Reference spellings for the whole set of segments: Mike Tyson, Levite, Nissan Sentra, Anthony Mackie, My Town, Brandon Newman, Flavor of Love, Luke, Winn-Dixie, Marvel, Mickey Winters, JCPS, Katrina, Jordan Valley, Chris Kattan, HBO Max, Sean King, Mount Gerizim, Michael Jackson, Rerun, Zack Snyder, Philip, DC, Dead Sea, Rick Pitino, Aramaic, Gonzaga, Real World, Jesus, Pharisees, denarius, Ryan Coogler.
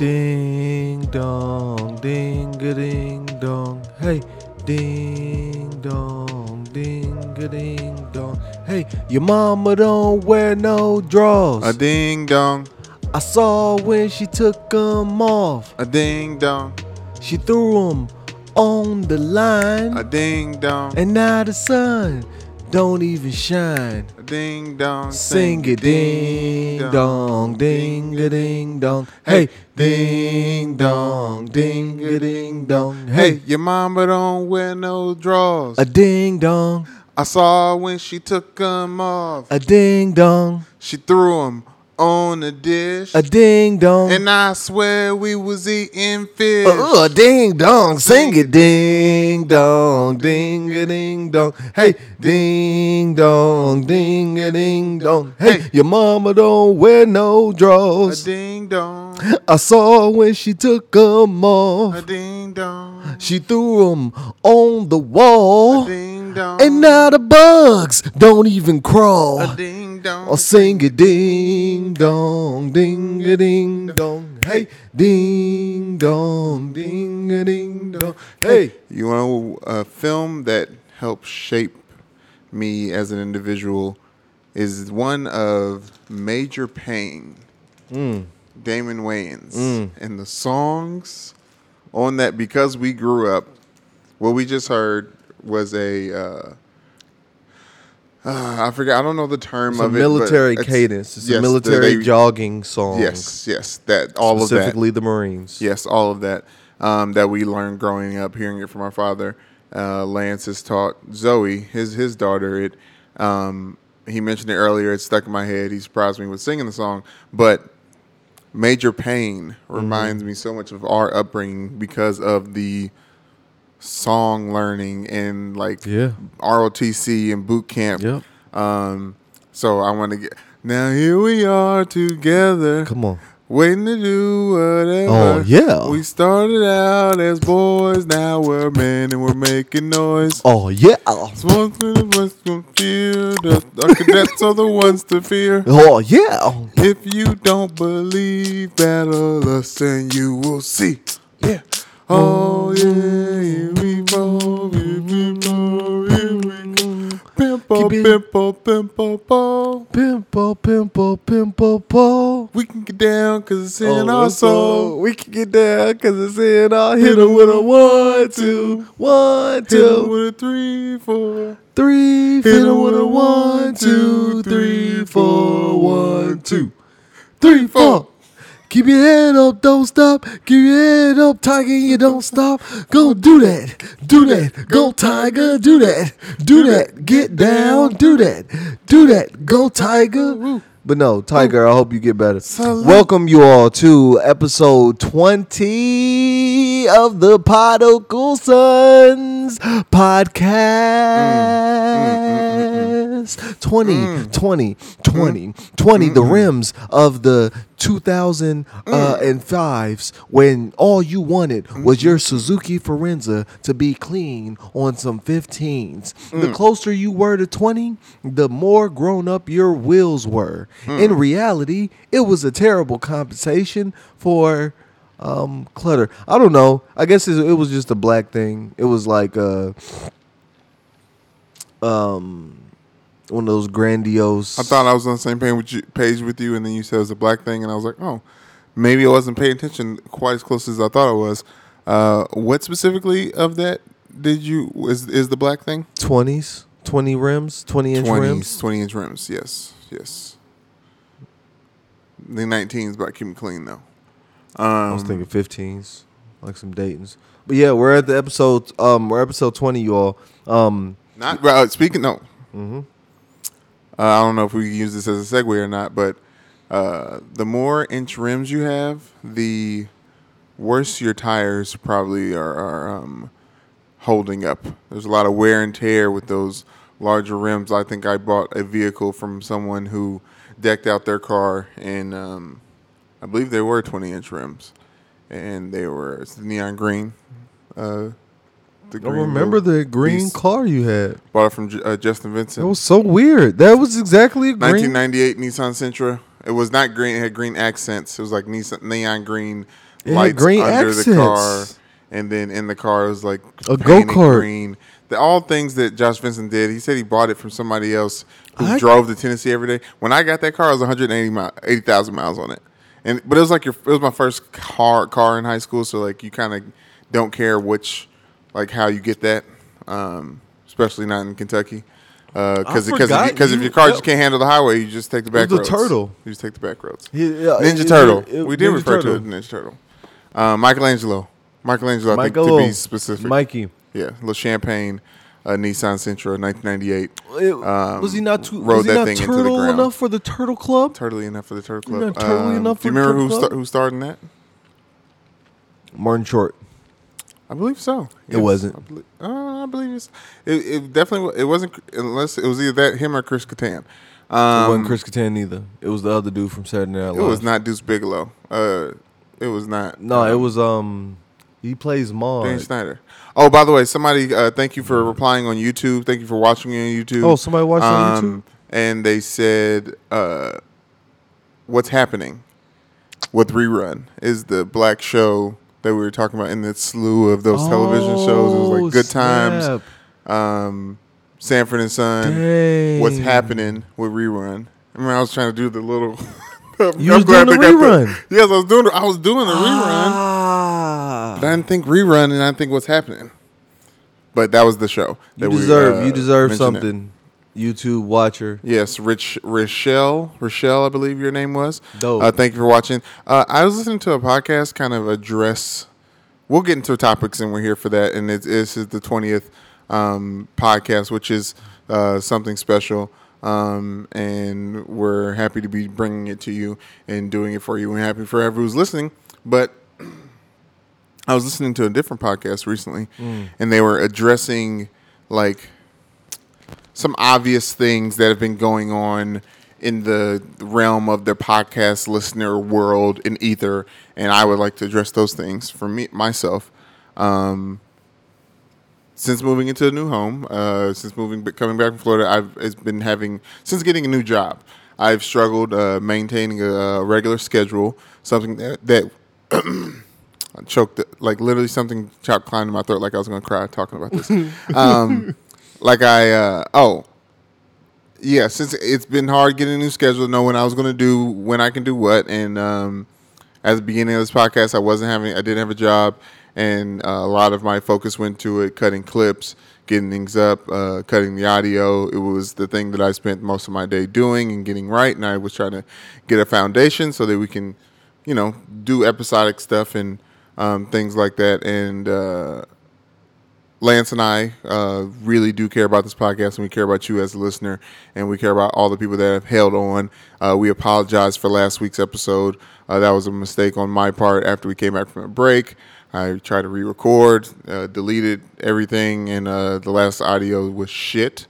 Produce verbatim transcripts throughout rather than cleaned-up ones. Ding dong, ding a ding dong, hey. Ding dong, ding a ding dong, hey. Your mama don't wear no drawers. A ding dong. I saw when she took them off. A ding dong. She threw them on the line. A ding dong. And now the sun don't even shine. A ding dong. Sing it. Ding dong, ding a ding dong, hey. Ding dong, ding a ding dong, hey. Your mama don't wear no drawers. A ding dong. I saw when she took them off. A ding dong. She threw them on a dish. A ding dong. And I swear we was eating fish. Uh, uh, ding dong. Sing it. Ding dong, ding a ding dong, hey. Ding dong, ding a ding dong, hey. Your mama don't wear no drawers. A ding dong. I saw when she took them off. A ding dong. She threw them on the wall. A ding dong. And now the bugs don't even crawl. A ding dong. I'll sing it. Ding dong, ding a ding dong, hey. Ding dong, ding a ding dong, hey. You know, a film that helped shape me as an individual is one of Major Payne, mm. Damon Wayans, mm. and the songs on that. Because we grew up, what we just heard was a uh Uh, I forget. I don't know the term it's of a it. Military it's, cadence. It's yes, a military the, they, jogging song. Yes, yes, that all of that. Specifically the Marines. Yes, all of that um, that we learned growing up, hearing it from our father. Uh, Lance has taught Zoe, his his daughter. It. Um, he mentioned it earlier. It stuck in my head. He surprised me with singing the song. But Major Payne reminds mm-hmm. me so much of our upbringing because of the song learning and like yeah. R O T C and boot camp. Yep. Um, so I want to get now. Here we are together. Come on, waiting to do whatever. Oh yeah. We started out as boys, now we're men and we're making noise. Oh yeah. Our cadets are the ones to fear. Oh yeah. If you don't believe, battle us and you will see. Yeah. Oh yeah, here we go, here we go, here we go. Pimple, pimple, pimple, ball. Pimple, pimple, pimple, ball. We can get down because it's in oh, our soul. soul. We can get down because it's in our hit em with a one, two, one, two. Hit em with a three, four, three. Hit em with a one, two, three, four, one, two, three, four. Keep your head up, don't stop. Keep your head up, Tiger, you don't stop. Go do that, do that. Go, Tiger, do that, do that. Get down, do that, do that. Go, Tiger. But no, Tiger, I hope you get better. Welcome you all to episode twenty of the Popsicle Suns Podcast. twenty, twenty, twenty, twenty, the rims of the two thousand fives when all you wanted was your Suzuki Forenza to be clean on some fifteens. Mm. The closer you were to twenty, the more grown up your wheels were. Mm. In reality, it was a terrible compensation for um, clutter. I don't know. I guess it was just a black thing. It was like a, um. one of those grandiose. I thought I was on the same page with you, page with you, and then you said it was a black thing, and I was like, oh, maybe I wasn't paying attention quite as close as I thought I was. Uh, what specifically of that did you is is the black thing? Twenties, twenty rims, twenty inch twenties, rims, twenty inch rims. Yes, yes. The nineteens, but I keep them clean though. Um, I was thinking fifteens, like some Daytons. But yeah, we're at the episode. Um, we're episode twenty, y'all. Um, Not uh, speaking. No. Mm-hmm. Uh, I don't know if we can use this as a segue or not, but uh, the more inch rims you have, the worse your tires probably are, are um, holding up. There's a lot of wear and tear with those larger rims. I think I bought a vehicle from someone who decked out their car, and um, I believe they were twenty-inch rims, and they were it's neon green. Uh, I remember the green piece. Car you had. Bought it from uh, Justin Vincent. It was so weird. That was exactly a green. nineteen ninety-eight Nissan Sentra. It was not green. It had green accents. It was like Nissan, neon green It lights green under accents. The car, and then in the car it was like a go kart green. The, all things that Josh Vincent did. He said he bought it from somebody else who I drove to Tennessee every day. When I got that car, it was one hundred eighty thousand miles on it, and but it was like your, it was my first car car in high school. So like you kind of don't care which, like how you get that, um, especially not in Kentucky. Because uh, because you, if your car just can't handle the highway, you just take the back roads. The turtle. You just take the back roads. Yeah, yeah, Ninja it, Turtle. It, it, we did Ninja refer turtle. to it as Ninja Turtle. Uh, Michelangelo. Michelangelo, Michael, I think, to be specific. Mikey. Yeah, little champagne, uh, Nissan Sentra, nineteen ninety-eight. It, um, was he not too was he not turtle enough for the Turtle Club? Turtly enough for the Turtle Club. Not um, enough for do you remember who, sta- who starred in that? Martin Short. I believe so. Yes. It wasn't. I believe, uh, I believe it's, it. It definitely. It wasn't unless it was either that him or Chris Kattan. Um, it wasn't Chris Kattan either. It was the other dude from Saturday Night Live. It was not Deuce Bigelow. Uh, it was not. No, um, it was. Um, he plays Maul. Dan Snyder. Oh, by the way, somebody. Uh, thank you for replying on YouTube. Thank you for watching me on YouTube. Oh, somebody watched um, on YouTube. And they said, uh, "What's Happening?" with Rerun is the black show that we were talking about in the slew of those oh, television shows. It was like Good snap. Times, um, Sanford and Son, dang. What's Happening with Rerun. I remember I was trying to do the little... You was doing the Rerun. The, yes, I was doing the, I was doing the ah. Rerun. But I didn't think Rerun and I didn't think What's Happening. But that was the show. That you deserve, we, uh, you deserve something. It. YouTube watcher. Yes, Rich Rochelle, Rochelle, I believe your name was. Dope. Uh, thank you for watching. Uh, I was listening to a podcast kind of address. We'll get into topics and we're here for that. And it's, this is the twentieth um, podcast, which is uh, something special. Um, and we're happy to be bringing it to you and doing it for you. We're happy for everyone who's listening. But I was listening to a different podcast recently, mm. and they were addressing like some obvious things that have been going on in the realm of the podcast listener world and ether, and I would like to address those things for me myself. Um, since moving into a new home, uh, since moving coming back from Florida, I've it's been having since getting a new job, I've struggled uh, maintaining a regular schedule. Something that, that I choked, like literally something chopped climbed in my throat, like I was going to cry talking about this. Um, Like I, uh, oh, yeah, since it's been hard getting a new schedule, know when I was going to do, when I can do what. And um, at the beginning of this podcast, I wasn't having, I didn't have a job. And uh, a lot of my focus went to it, cutting clips, getting things up, uh, cutting the audio. It was the thing that I spent most of my day doing and getting right. And I was trying to get a foundation so that we can, you know, do episodic stuff and um, things like that. And, uh, Lance and I uh, really do care about this podcast, and we care about you as a listener, and we care about all the people that have held on. Uh, we apologize for last week's episode. Uh, that was a mistake on my part. After we came back from a break, I tried to re-record, uh, deleted everything, and uh, the last audio was shit.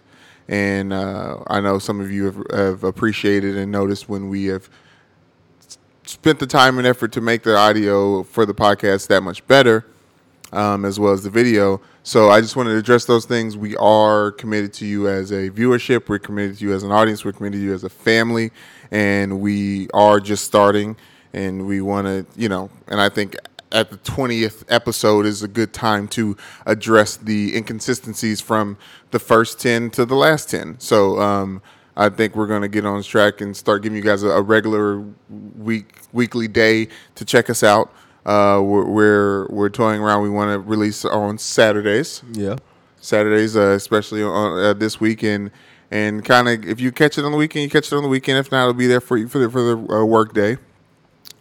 And uh, I know some of you have, have appreciated and noticed when we have spent the time and effort to make the audio for the podcast that much better. Um, as well as the video. So I just wanted to address those things. We are committed to you as a viewership. We're committed to you as an audience. We're committed to you as a family. And we are just starting. And we want to, you know, and I think at the twentieth episode is a good time to address the inconsistencies from the first ten to the last ten. So um, I think we're going to get on track and start giving you guys a, a regular week, weekly day to check us out. Uh, we're, we're we're toying around. We want to release on Saturdays. Yeah, Saturdays, uh, especially on uh, this weekend, and kind of if you catch it on the weekend, you catch it on the weekend. If not, it'll be there for you for the for the uh, work day.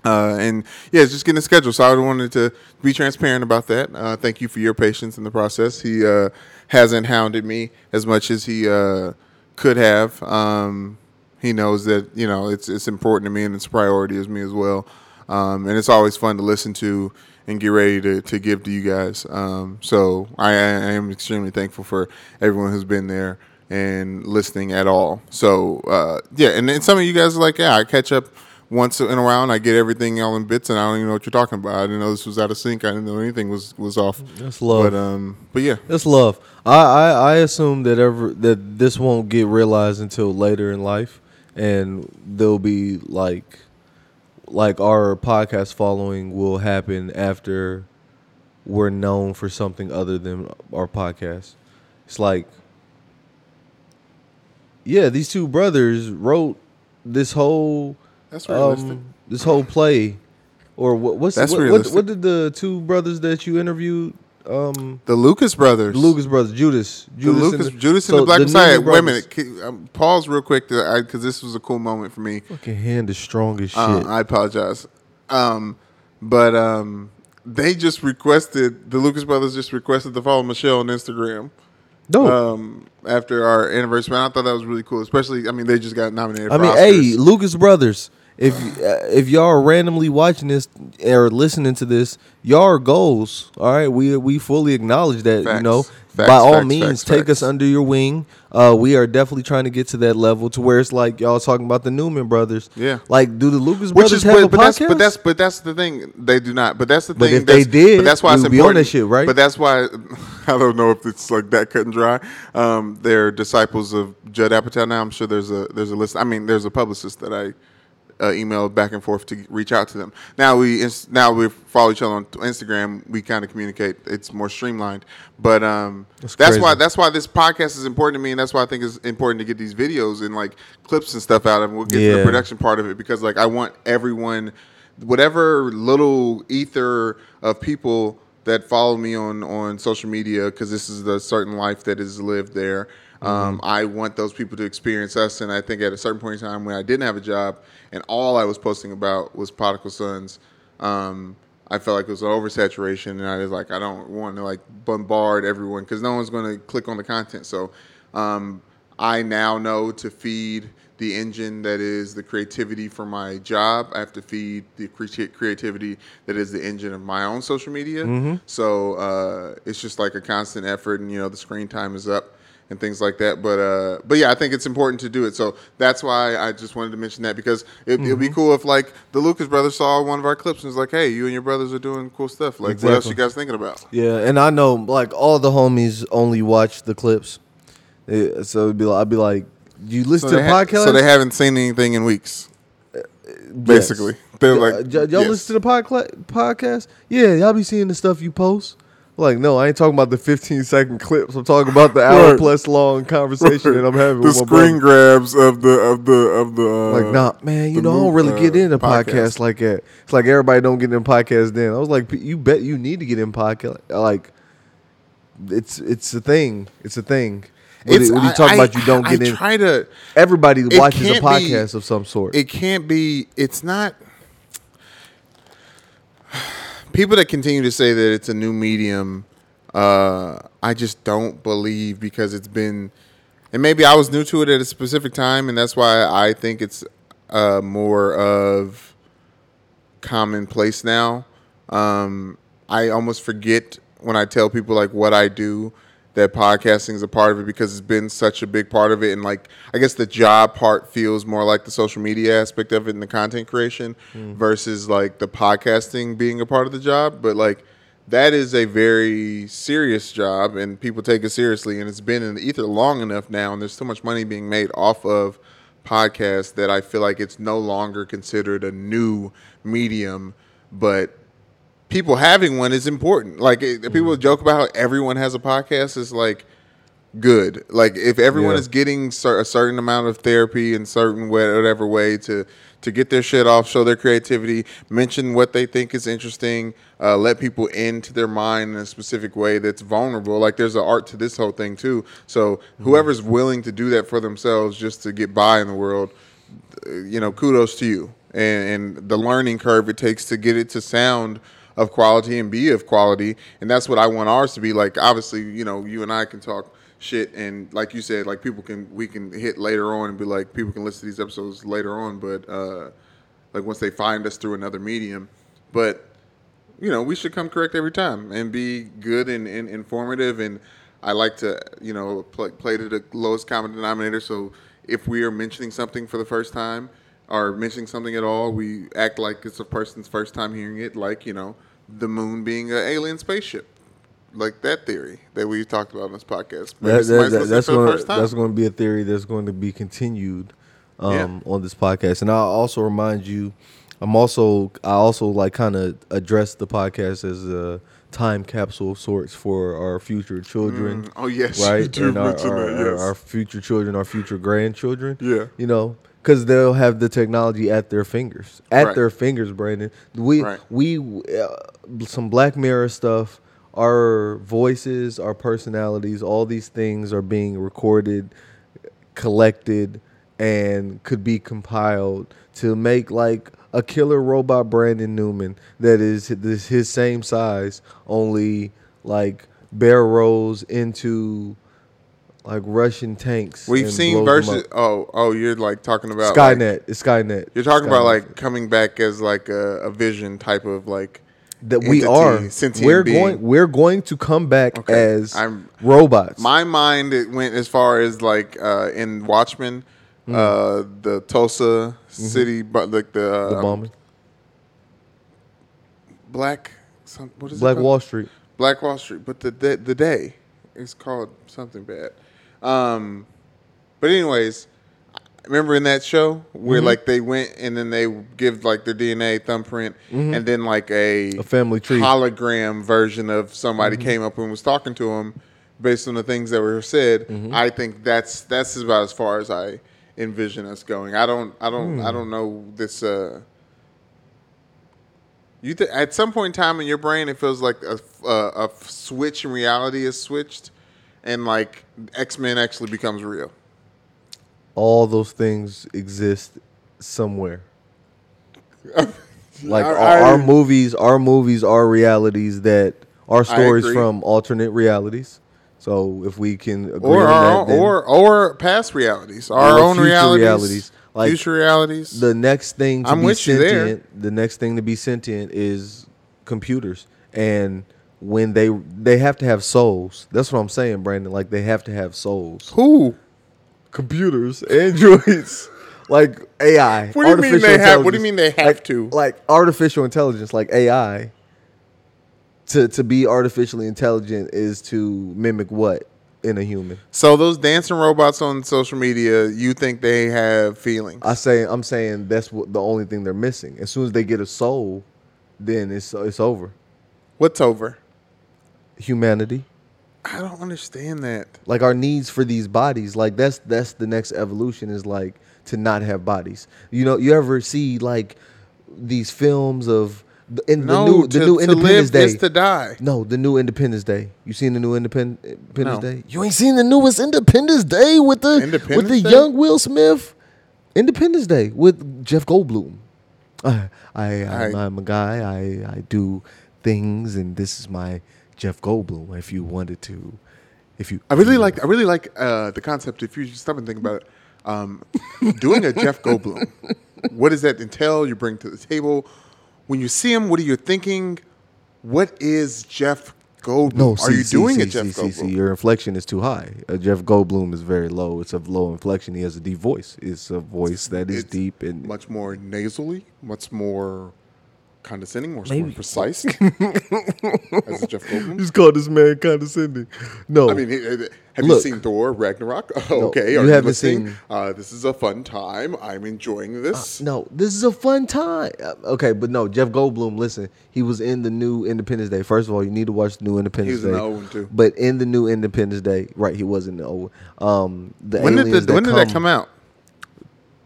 Uh, and yeah, it's just getting a schedule. So I wanted to be transparent about that. Uh, thank you for your patience in the process. He uh, hasn't hounded me as much as he uh, could have. Um, he knows that you know it's it's important to me and it's a priority as me as well. Um, and it's always fun to listen to and get ready to, to give to you guys. Um, so I, I am extremely thankful for everyone who's been there and listening at all. So, uh, yeah, and then some of you guys are like, yeah, I catch up once in a while and I get everything all in bits and I don't even know what you're talking about. I didn't know this was out of sync. I didn't know anything was, was off. That's love. But, um, but yeah. That's love. I, I, I assume that ever that this won't get realized until later in life, and there'll be like – like our podcast following will happen after we're known for something other than our podcast. It's like, yeah, these two brothers wrote this whole that's realistic. Um, this whole play, or what, what's that's what, realistic. What, what did the two brothers that you interviewed? Um, the Lucas brothers. The Lucas brothers. Judas. Judas the Lucas. And the, Judas and so the Black Messiah. Wait a minute. Can, um, pause real quick because this was a cool moment for me. Fucking hand is strong as shit. Uh, I apologize. Um, but um, they just requested, the Lucas brothers just requested to follow Michelle on Instagram. Dope. Um, after our anniversary. And I thought that was really cool. Especially, I mean, they just got nominated I for mean, Oscars. Hey, Lucas brothers. If uh, if y'all are randomly watching this or listening to this, y'all are goals. All right, we we fully acknowledge that. Facts, you know, facts, by facts, all facts, means, facts, take facts. us under your wing. Uh, we are definitely trying to get to that level to where it's like y'all talking about the Newman brothers. Yeah, like do the Lucas Which brothers is, have but, a but podcast? That's, but that's but that's the thing they do not. But that's the thing. But if that's, they did, but that's why it's important. Be on that shit, right? But that's why I don't know if it's like that cut and dry. Um, they're disciples of Judd Apatow now. I'm sure there's a there's a list. I mean, there's a publicist that I. Uh, email back and forth to reach out to them. Now we now we follow each other on Instagram. We kind of communicate. It's more streamlined. But um, that's, that's why that's why this podcast is important to me, and that's why I think it's important to get these videos and like clips and stuff out of it. We'll get yeah. to the production part of it because like I want everyone, whatever little ether of people that follow me on on social media, because this is the certain life that is lived there. Mm-hmm. Um, I want those people to experience us, and I think at a certain point in time when I didn't have a job and all I was posting about was Popsicle Suns, um, I felt like it was an oversaturation, and I was like, I don't want to like bombard everyone because no one's going to click on the content. So um, I now know to feed the engine that is the creativity for my job. I have to feed the creativity that is the engine of my own social media. Mm-hmm. So uh, it's just like a constant effort, and you know the screen time is up. And things like that, but uh, but yeah, I think it's important to do it. So that's why I just wanted to mention that because it, mm-hmm. it'd be cool if like the Lucas brothers saw one of our clips and was like, "Hey, you and your brothers are doing cool stuff. Like, exactly. What else you guys thinking about?" Yeah, and I know like all the homies only watch the clips, it, so it'd be like, I'd be like, "You listen so to the ha- podcast?" So they haven't seen anything in weeks, uh, basically. Yes. They're like, uh, "Y'all yes. listen to the podca- podcast? Yeah, y'all be seeing the stuff you post." Like, no, I ain't talking about the fifteen second clips. I'm talking about the hour plus long conversation that I'm having. The with my screen brother. grabs of the of the of the. Uh, like, nah, man, you know, move, I don't really uh, get into podcasts podcast like that. It's like everybody don't get in podcasts. Then I was like, you bet you need to get in podcast. Like, it's it's a thing. It's a thing. What, it's, what are you talking I, about? You don't I, get I in. Try to. Everybody watches a podcast be, of some sort. It can't be. It's not. People that continue to say that it's a new medium, uh, I just don't believe because it's been, and maybe I was new to it at a specific time, and that's why I think it's uh, more of commonplace now. Um, I almost forget when I tell people like what I do, that podcasting is a part of it because it's been such a big part of it. And like, I guess the job part feels more like the social media aspect of it and the content creation mm. versus like the podcasting being a part of the job. But like, that is a very serious job and people take it seriously. And it's been in the ether long enough now. And there's so much money being made off of podcasts that I feel like it's no longer considered a new medium, but people having one is important. Like it, mm-hmm. people joke about how everyone has a podcast is like good. Like if everyone yeah. is getting cer- a certain amount of therapy in certain way, whatever way to to get their shit off, show their creativity, mention what they think is interesting, uh, let people into their mind in a specific way that's vulnerable. Like there's an art to this whole thing too. So mm-hmm. whoever's willing to do that for themselves just to get by in the world, you know, kudos to you. And, and the learning curve it takes to get it to sound of quality and be of quality, and that's what I want ours to be. Like, obviously, you know, you and I can talk shit, and like you said, like people can we can hit later on and be like, people can listen to these episodes later on, but uh, like once they find us through another medium. But you know, we should come correct every time and be good and, and informative. And I like to, you know, play, play to the lowest common denominator. So if we are mentioning something for the first time or mentioning something at all, we act like it's a person's first time hearing it. Like, you know, the moon being an alien spaceship, like that theory that we talked about on this podcast. That, that, that, that's going to be a theory that's going to be continued um, yeah. on this podcast. And I'll also remind you I'm also I also like kind of address the podcast as a time capsule of sorts for our future children. Mm, oh yes, right? You do our, mention our, that, yes. Our, our future children, our future grandchildren. Yeah, you know, because they'll have the technology at their fingers, at right. their fingers. Brandon, we right. we uh, some Black Mirror stuff. Our voices, our personalities, all these things are being recorded, collected, and could be compiled to make like a killer robot Brandon Newman that is this his same size, only like barrels into like Russian tanks. We've seen versus oh oh you're like talking about Skynet. Like, it's Skynet. You're talking Skynet. About like coming back as like a, a vision type of like that entity, we are sentient we're being. going we're going to come back okay. as I'm, robots. My mind it went as far as like uh, in Watchmen. Uh, the Tulsa mm-hmm. city, but like the uh, the bombing, Black, some, what is Black it Wall Street, Black Wall Street. But the the, the day is called something bad. Um, but anyways, remember in that show where mm-hmm. like they went and then they give like their D N A thumbprint mm-hmm. and then like a, a family tree hologram version of somebody mm-hmm. came up and was talking to him based on the things that were said. Mm-hmm. I think that's that's about as far as I. envision us going. I don't. I don't. Mm. I don't know this. Uh, you th- at some point in time in your brain, it feels like a, a, a switch in reality is switched, and like X-Men actually becomes real. All those things exist somewhere. Like I, I, our movies, our movies are realities that are stories from alternate realities. So if we can agree or on our, that, then or or past realities, our own realities, realities. Like future realities. The next thing to I'm be with sentient, you there. the next thing to be sentient is computers, and when they they have to have souls. That's what I'm saying, Brandon. Like they have to have souls. Who? Computers, androids, like A I. What do you mean they have? What do you mean they have like, to? Like artificial intelligence, like A I. To to be artificially intelligent is to mimic what in a human. So those dancing robots on social media, you think they have feelings? I say I'm saying that's what the only thing they're missing. As soon as they get a soul, then it's it's over. What's over? Humanity. I don't understand that. Like our needs for these bodies, like that's that's the next evolution is like to not have bodies. You know, you ever see like these films of In no, the new, to, the new to Independence live Day. Is to die. No, the new Independence Day. You seen the new Independ- Independence no. Day? You ain't seen the newest Independence Day with the Independence with the Day? Young Will Smith. Independence Day with Jeff Goldblum. I, I, I I'm, I'm a guy. I, I do things, and this is my Jeff Goldblum. If you wanted to, if you, I really you like know. I really like uh, the concept. If you just stop and think about it, um, doing a Jeff Goldblum. What does that entail? You bring to the table. When you see him, what are you thinking? What is Jeff Goldblum? No, see, are you see, doing see, a Jeff see, Goldblum? See, see, your inflection is too high. Uh, Jeff Goldblum is very low. It's a low inflection. He has a deep voice. It's a voice that is it's deep and much more nasally, much more condescending, more, more precise. As Jeff Goldblum, he's called this man condescending. No, I mean, have Look, you seen Thor Ragnarok? Oh, no, okay, you are haven't you seen. Uh, this is a fun time. I'm enjoying this. Uh, no, this is a fun time. Uh, okay, but no, Jeff Goldblum. Listen, he was in the new Independence Day. First of all, you need to watch the new Independence Day. He was in the old one too. But in the new Independence Day, right? He was in the old one. Um, the when did the, that when did come, that come out?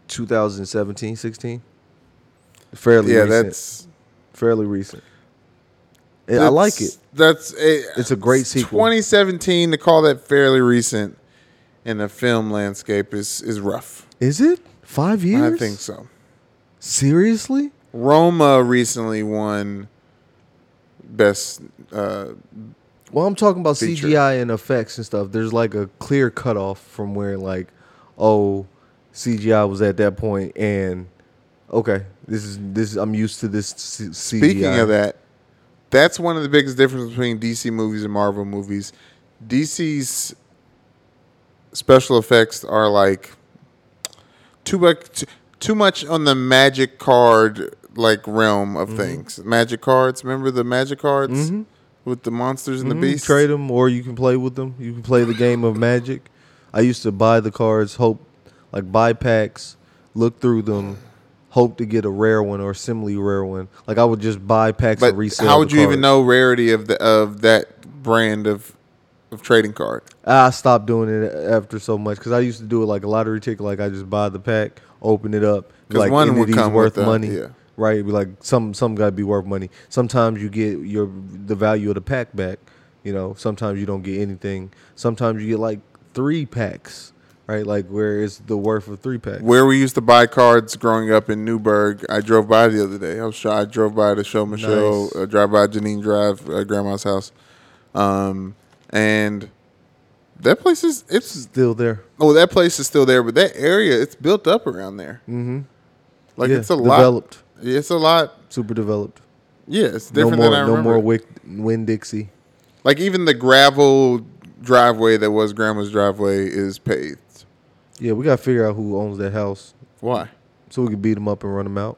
twenty seventeen, sixteen Fairly yeah, recent. Yeah, that's. Fairly recent. And I like it. That's a, It's a great sequel. twenty seventeen to call that fairly recent in the film landscape is, is rough. Is it? Five years? I think so. Seriously? Roma recently won best uh, Well, I'm talking about feature. C G I and effects and stuff. There's like a clear cutoff from where like, oh, C G I was at that point and... Okay, this is this. I'm used to this. C- C G I. Speaking of that, that's one of the biggest differences between D C movies and Marvel movies. D C's special effects are like too much, too much on the magic card like realm of mm-hmm. things. Magic cards. Remember the magic cards mm-hmm. with the monsters and mm-hmm. the beasts. Trade them, or you can play with them. You can play the game of Magic. I used to buy the cards, hope like buy packs, look through them. hope to get a rare one or a similarly rare one. Like I would just buy packs but and resell. How would you cards. even know rarity of the of that brand of of trading card? I stopped doing it after so much because I used to do it like a lottery ticket. Like I just buy the pack, open it up, like one entities would come worth with money. Them, yeah. Right, it'd be like some some gotta be worth money. Sometimes you get your the value of the pack back. You know, sometimes you don't get anything. Sometimes you get like three packs, right? Like where is the worth of three packs? Where we used to buy cards growing up in Newburgh, I drove by the other day. I was shy. I drove by to show Michelle, nice. uh, drive by Janine Drive, uh, Grandma's house, um, and that place is it's still there. Oh, that place is still there, but that area it's built up around there. Mm-hmm. Like yeah, it's a lot developed. It's a lot. Super developed. Yeah, it's different no more, than I no remember. No more Winn-Dixie. Like, even the gravel driveway that was Grandma's driveway is paved. Yeah, we got to figure out who owns that house. Why? So we can beat them up and run them out.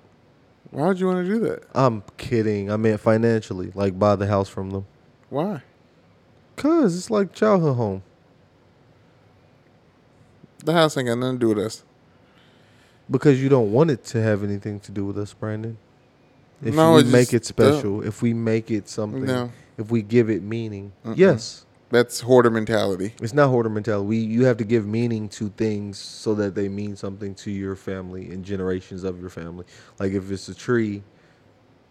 Why would you want to do that? I'm kidding. I meant financially. Like, buy the house from them. Why? Because it's like childhood home. The house ain't got nothing to do with us. Because you don't want it to have anything to do with us, Brandon. If no, we make just, it special, no. if we make it something, no. if we give it meaning, uh-uh. yes. That's hoarder mentality. It's not hoarder mentality. We You have to give meaning to things so that they mean something to your family and generations of your family. Like if it's a tree.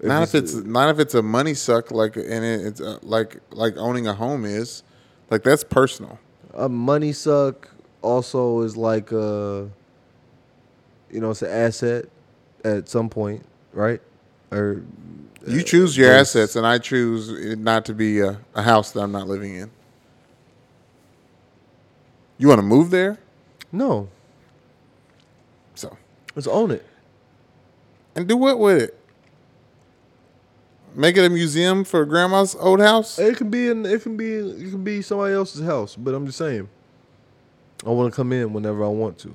If not it's if it's a, not if it's a money suck like and it, it's a, like like owning a home is, like that's personal. A money suck also is like a. You know, it's an asset at some point, right? Or uh, you choose your assets, and I choose it not to be a, a house that I'm not living in. You want to move there? No. So let's own it and do what with it? Make it a museum for Grandma's old house. It can be in. It can be. It can be somebody else's house. But I'm just saying, I want to come in whenever I want to.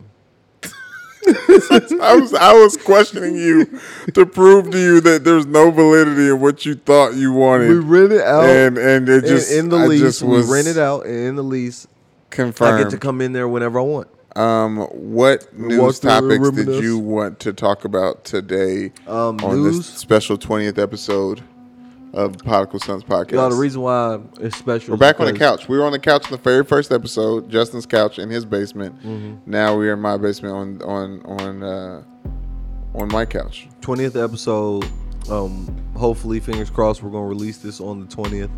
I was I was questioning you to prove to you that there's no validity in what you thought you wanted. We rent it out, and and it just in the lease we rent it out, and in the lease confirmed. I get to come in there whenever I want. Um, what news topics did you want to talk about today um, on news? This special twentieth episode of the Popsicle Suns Podcast? You know, the reason why it's special. We're back on the couch. We were on the couch in the very first episode, Justin's couch in his basement. Mm-hmm. Now we are in my basement on on on uh, on my couch. twentieth episode. Um, hopefully, fingers crossed, we're gonna release this on the twentieth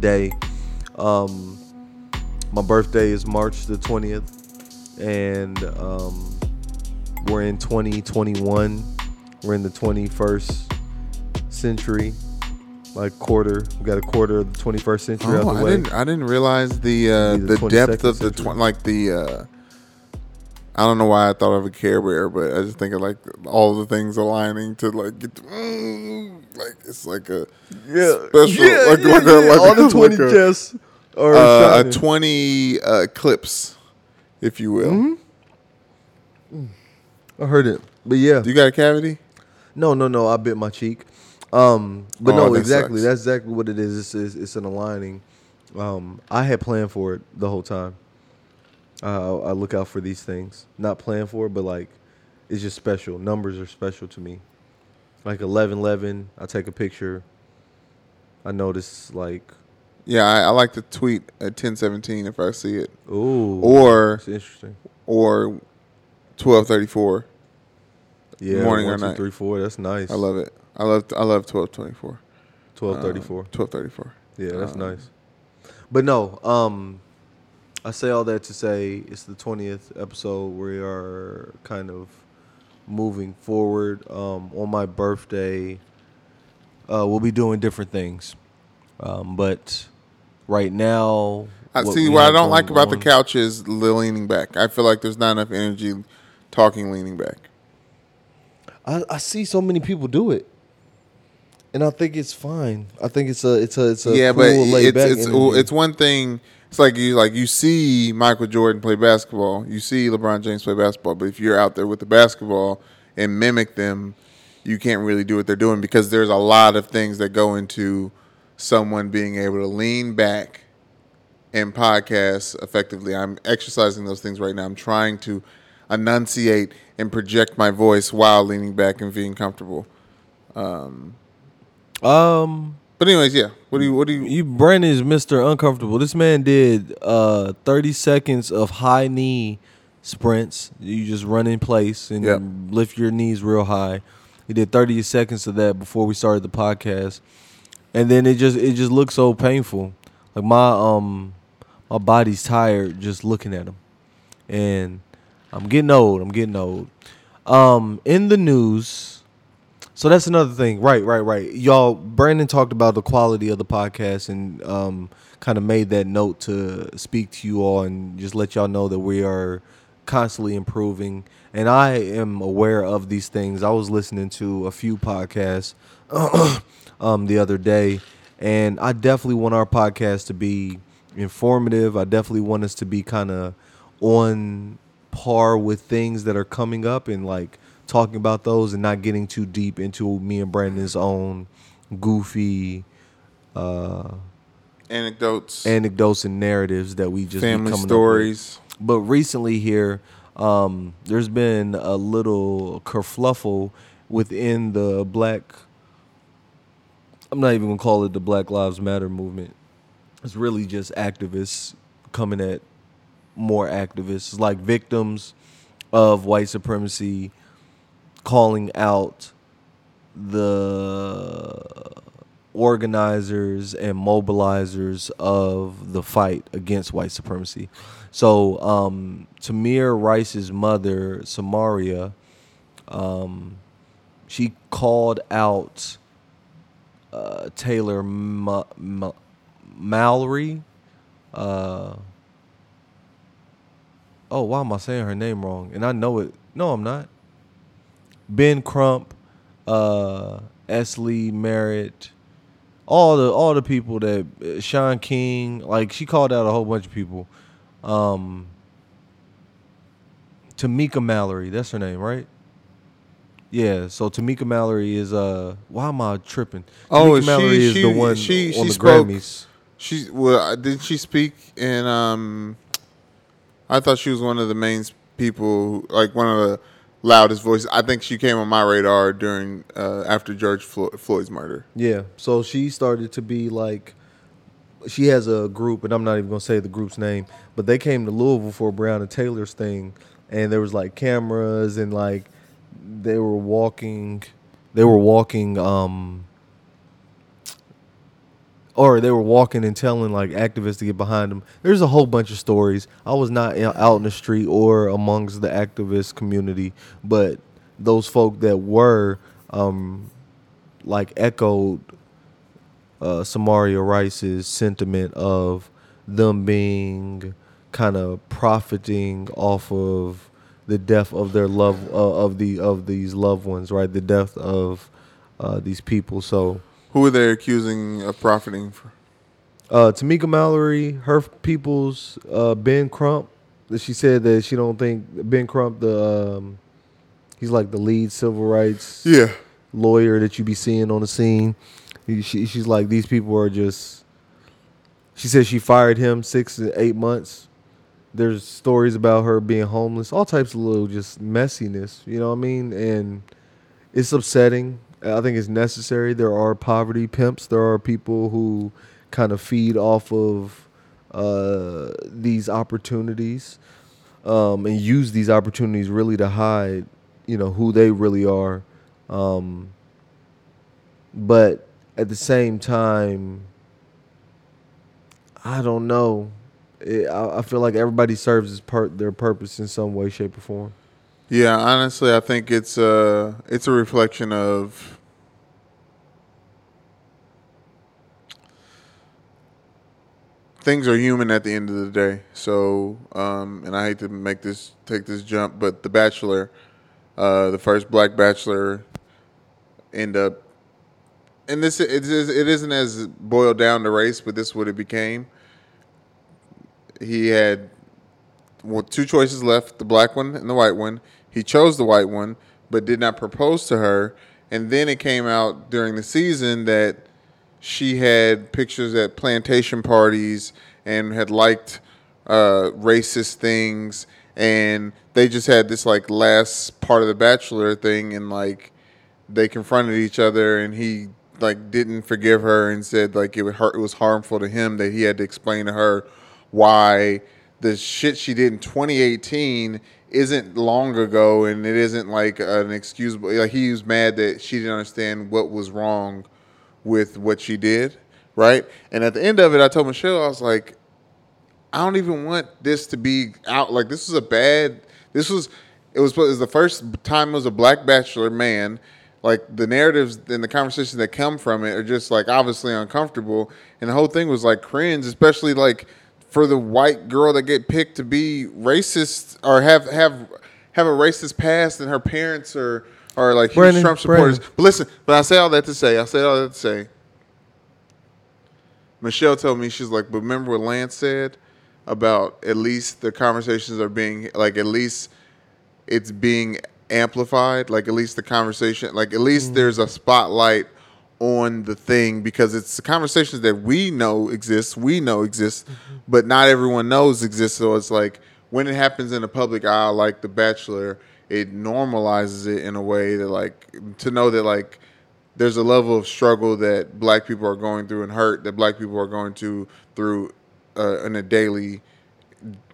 day. Um, my birthday is March the twentieth, and um, we're in twenty twenty-one. We're in the twenty-first century. Like quarter, we got a quarter of the twenty-first century oh, out the I way. Didn't, I didn't realize the uh, the, the depth of the tw- like the. Uh, I don't know why I thought of a Care Bear, but I just think of like all the things aligning to like get to, mm, like it's like a yeah special yeah, like, yeah, like, yeah. like all the twenty like tests are uh, a twenty uh, eclipse, if you will. Mm-hmm. I heard it, but yeah, do you got a cavity? No, no, no. I bit my cheek. Um, but oh, no, that exactly. Sucks. That's exactly what it is. It's, it's, it's an aligning. Um, I had planned for it the whole time. Uh, I look out for these things. Not planned for it, but like, it's just special. Numbers are special to me. Like eleven eleven, I take a picture. I notice like. Yeah, I, I like to tweet at ten seventeen if I see it. Ooh. Or. That's interesting. Or twelve thirty-four. Yeah. Morning or night. twelve thirty-four, that's nice. I love it. I love I love twelve twenty four, twelve thirty four, um, twelve thirty four. Yeah, that's um, nice. But no, um, I say all that to say it's the twentieth episode. We are kind of moving forward. Um, on my birthday, uh, we'll be doing different things. Um, but right now, I see what I don't like about the couch is leaning back. I feel like there's not enough energy talking leaning back. I, I see so many people do it. And I think it's fine. I think it's a it's a it's a yeah, cool, but it's it's, it's one thing. It's like you like you see Michael Jordan play basketball, you see LeBron James play basketball, but if you're out there with the basketball and mimic them, you can't really do what they're doing because there's a lot of things that go into someone being able to lean back and podcast effectively. I'm exercising those things right now. I'm trying to enunciate and project my voice while leaning back and being comfortable. Um, um. But anyways, yeah. What do you? What do you? You Brandon is Mister Uncomfortable. This man did uh, thirty seconds of high knee sprints. You just run in place and yep. lift your knees real high. He did thirty seconds of that before we started the podcast, and then it just it just looked so painful. Like my um my body's tired just looking at him, and I'm getting old. I'm getting old. Um, in the news. So that's another thing. Right, right, right. Y'all, Brandon talked about the quality of the podcast and um, kind of made that note to speak to you all and just let y'all know that we are constantly improving. And I am aware of these things. I was listening to a few podcasts um, the other day, and I definitely want our podcast to be informative. I definitely want us to be kind of on par with things that are coming up and like, talking about those and not getting too deep into me and Brandon's own goofy uh, anecdotes, anecdotes and narratives that we just family be coming stories. Up with. But recently here, um, there's been a little kerfluffle within the black. I'm not even gonna call it the Black Lives Matter movement. It's really just activists coming at more activists, like victims of white supremacy. Calling out the organizers and mobilizers of the fight against white supremacy. So um, Samaria Rice's mother, Samaria, um, she called out uh, Taylor Ma- Ma- Mallory. Uh, oh, why am I saying her name wrong? And I know it. No, I'm not. Ben Crump, uh, Esley Merritt, all the all the people that uh, Sean King, like she called out a whole bunch of people. Um, Tamika Mallory, that's her name, right? Yeah. So Tamika Mallory is uh, why am I tripping? Oh, Tamika she, Mallory is she, the one she, she on the spoke, Grammys. She well, did she speak? And um, I thought she was one of the main people, like one of the. Loudest voice. I think she came on my radar during uh, after George Floyd, Floyd's murder. Yeah. So she started to be like, she has a group, and I'm not even gonna say the group's name, but they came to Louisville for Brown and Taylor's thing, and there was like cameras and like they were walking, they were walking, um, or they were walking and telling like activists to get behind them. There's a whole bunch of stories. I was not out in the street or amongst the activist community, but those folk that were um, like echoed uh, Samaria Rice's sentiment of them being kind of profiting off of the death of their love uh, of the of these loved ones, right? The death of uh, these people. So. Who are they accusing of profiting for? Uh, Tamika Mallory, her people's uh, Ben Crump. She said that she don't think Ben Crump, the um, he's like the lead civil rights yeah. lawyer that you be seeing on the scene. She, she's like, these people are just. She said she fired him six to eight months. There's stories about her being homeless, all types of little just messiness. You know what I mean? And it's upsetting. I think it's necessary. There are poverty pimps. There are people who kind of feed off of uh, these opportunities um, and use these opportunities really to hide, you know, who they really are. Um, but at the same time, I don't know. It, I, I feel like everybody serves his per- their purpose in some way, shape, or form. Yeah, honestly, I think it's a, it's a reflection of things are human at the end of the day. So, um, and I hate to make this take this jump, but The Bachelor, uh, the first black bachelor, end up, and this it, is, it isn't as boiled down to race, but this is what it became. He had. Well, two choices left, the black one and the white one. He chose the white one, but did not propose to her. And then it came out during the season that she had pictures at plantation parties and had liked uh, racist things And they just had this, like, last part of The Bachelor thing, and, like, they confronted each other, and he, like, didn't forgive her and said, like, it would hurt, it was harmful to him that he had to explain to her why the shit she did in twenty eighteen isn't long ago, and it isn't, like, an excusable. Like, he was mad that she didn't understand what was wrong with what she did, right? And at the end of it, I told Michelle, I was like, I don't even want this to be out. Like, this is a bad, this was, it was, it was the first time it was a black bachelor man. Like, the narratives and the conversations that come from it are just, like, obviously uncomfortable. And the whole thing was, like, cringe, especially, like, for the white girl that get picked to be racist or have have, have a racist past, and her parents are, are like, huge Brandon, Trump supporters. Brandon. But listen, but I say all that to say, I say all that to say, Michelle told me, she's like, but remember what Lance said about at least the conversations are being, like, at least it's being amplified, like, at least the conversation, like, at least mm. there's a spotlight on the thing, because it's the conversations that we know exist, we know exist, mm-hmm. but not everyone knows exist. So it's like, when it happens in a public eye like The Bachelor, it normalizes it in a way that, like, to know that, like, there's a level of struggle that black people are going through and hurt that black people are going to through uh, in a daily,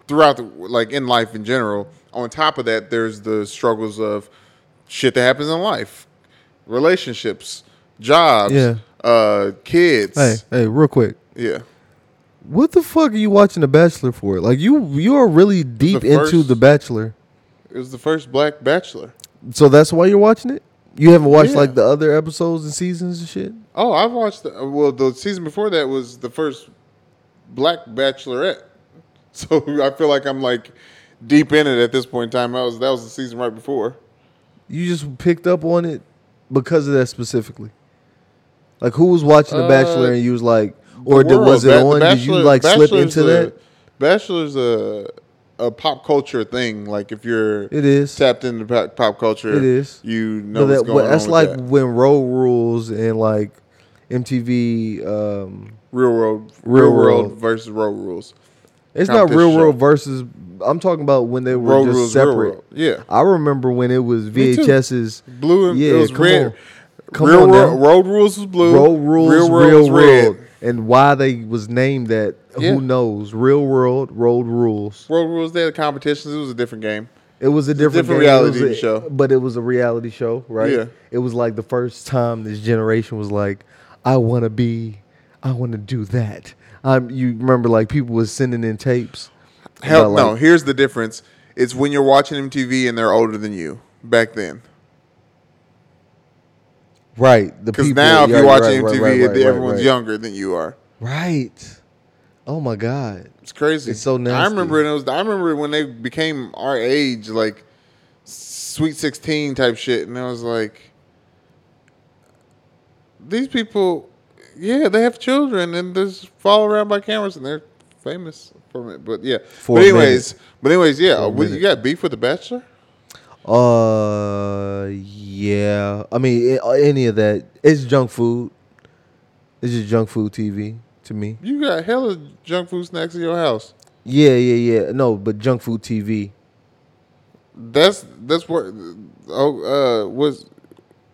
throughout the, like, in life in general. On top of that, there's the struggles of shit that happens in life, relationships, jobs, yeah. uh, kids. Hey, hey, real quick. Yeah. What the fuck are you watching The Bachelor for? Like, you, you are really deep the first, into The Bachelor. It was the first black bachelor. So that's why you're watching it? You haven't watched, yeah. like, the other episodes and seasons and shit? Oh, I've watched, the, well, the season before that was the first black bachelorette. So I feel like I'm, like, deep in it at this point in time. I was, that was the season right before. You just picked up on it because of that specifically? Like, who was watching The Bachelor uh, and you was like, or did, was it ba- on? Bachelor, did you, like, Bachelor's slip into a, that? Bachelor's a, a pop culture thing. Like, if you're it is. tapped into pop, pop culture, it is. you know that, what's going well, that's on. That's like that. When Road Rules and, like, M T V. Um, Real World. Real, Real World, World versus Road Rules. It's not Real show. World versus. I'm talking about when they were Road just Rules, separate. Real World. Yeah. I remember when it was V H S's. Blue and yeah, it was red. On. Come Real on World, Road Rules was blue. Road Rules, Real World, Real World. Red. And why they was named that, yeah. who knows? Real World, Road Rules. Road Rules, they had competitions. It was a different game. It was a different, different game. reality a, show. But it was a reality show, right? Yeah. It was like the first time this generation was like, I want to be, I want to do that. I'm, you remember, like, people was sending in tapes. Hell about, no, like, here's the difference. It's when you're watching M T V and they're older than you back then. Right. Because now if you watch right, M T V, right, right, right, everyone's right. younger than you are. Right. Oh, my God. It's crazy. It's so nasty. I remember, it was, I remember when they became our age, like, Sweet sixteen type shit. And I was like, these people, yeah, they have children and they're followed around by cameras and they're famous for it. But, yeah. For but anyways, but anyways, yeah. What, you got beef with The Bachelor? Uh, yeah. I mean, it, any of that. It's junk food. It's just junk food T V to me. You got hella junk food snacks in your house. Yeah, yeah, yeah. No, but junk food T V. That's that's what. Oh, uh, was.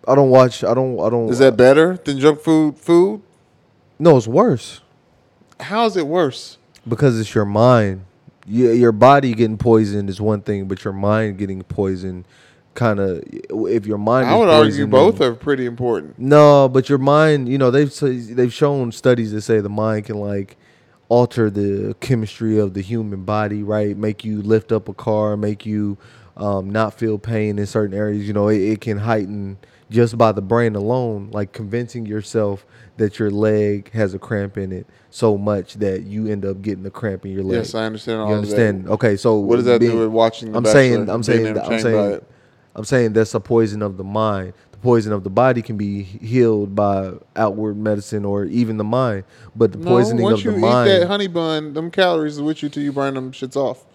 I don't watch. I don't. I don't. Is that better than junk food? Food? No, it's worse. How is it worse? Because it's your mind. Your body getting poisoned is one thing, but your mind getting poisoned, kind of, if your mind is I would argue both are pretty important. No, but your mind, you know, they've they've shown studies that say the mind can, like, alter the chemistry of the human body, right? Make you lift up a car, make you um, not feel pain in certain areas. You know, it, it can heighten just by the brain alone, like convincing yourself that your leg has a cramp in it so much that you end up getting a cramp in your leg. Yes, I understand. All you understand? That. Okay, so what does that being, do with watching? The I'm Bachelor saying, I'm saying, that, I'm saying, I'm saying that's a poison of the mind. The poison of the body can be healed by outward medicine or even the mind, but the no, poisoning of the mind. Once you eat that honey bun, them calories is with you till you burn them shits off.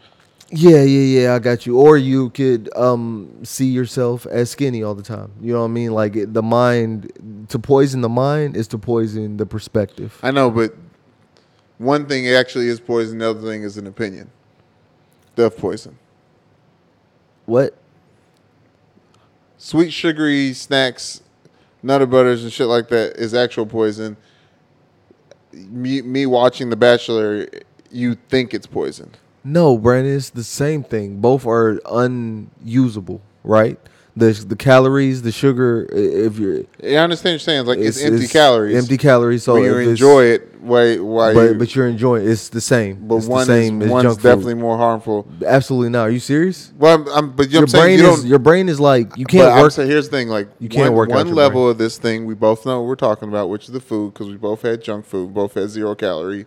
Yeah, yeah, yeah, I got you. Or you could um, see yourself as skinny all the time. You know what I mean? Like, it, the mind, to poison the mind is to poison the perspective. I know, but one thing actually is poison. The other thing is an opinion. Death poison. What? Sweet, sugary snacks, Nutter Butters and shit like that is actual poison. Me, me watching The Bachelor, you think it's poison. No, Brandon, it's the same thing. Both are unusable, right? The the calories, the sugar. If you're, I understand what you're saying. Like it's, it's empty it's calories, empty calories. So you enjoy it, why? Why? But, you, but you're enjoying. It. It's the same. But it's one the same is one's definitely food. More harmful. Absolutely not. Are you serious? Well, I'm. I'm but you know your saying, brain you is your brain is like you can't work. Saying, here's the thing. Like you can't one, work one level brain. Of this thing. We both know what we're talking about, which is the food, because we both had junk food, both had zero calorie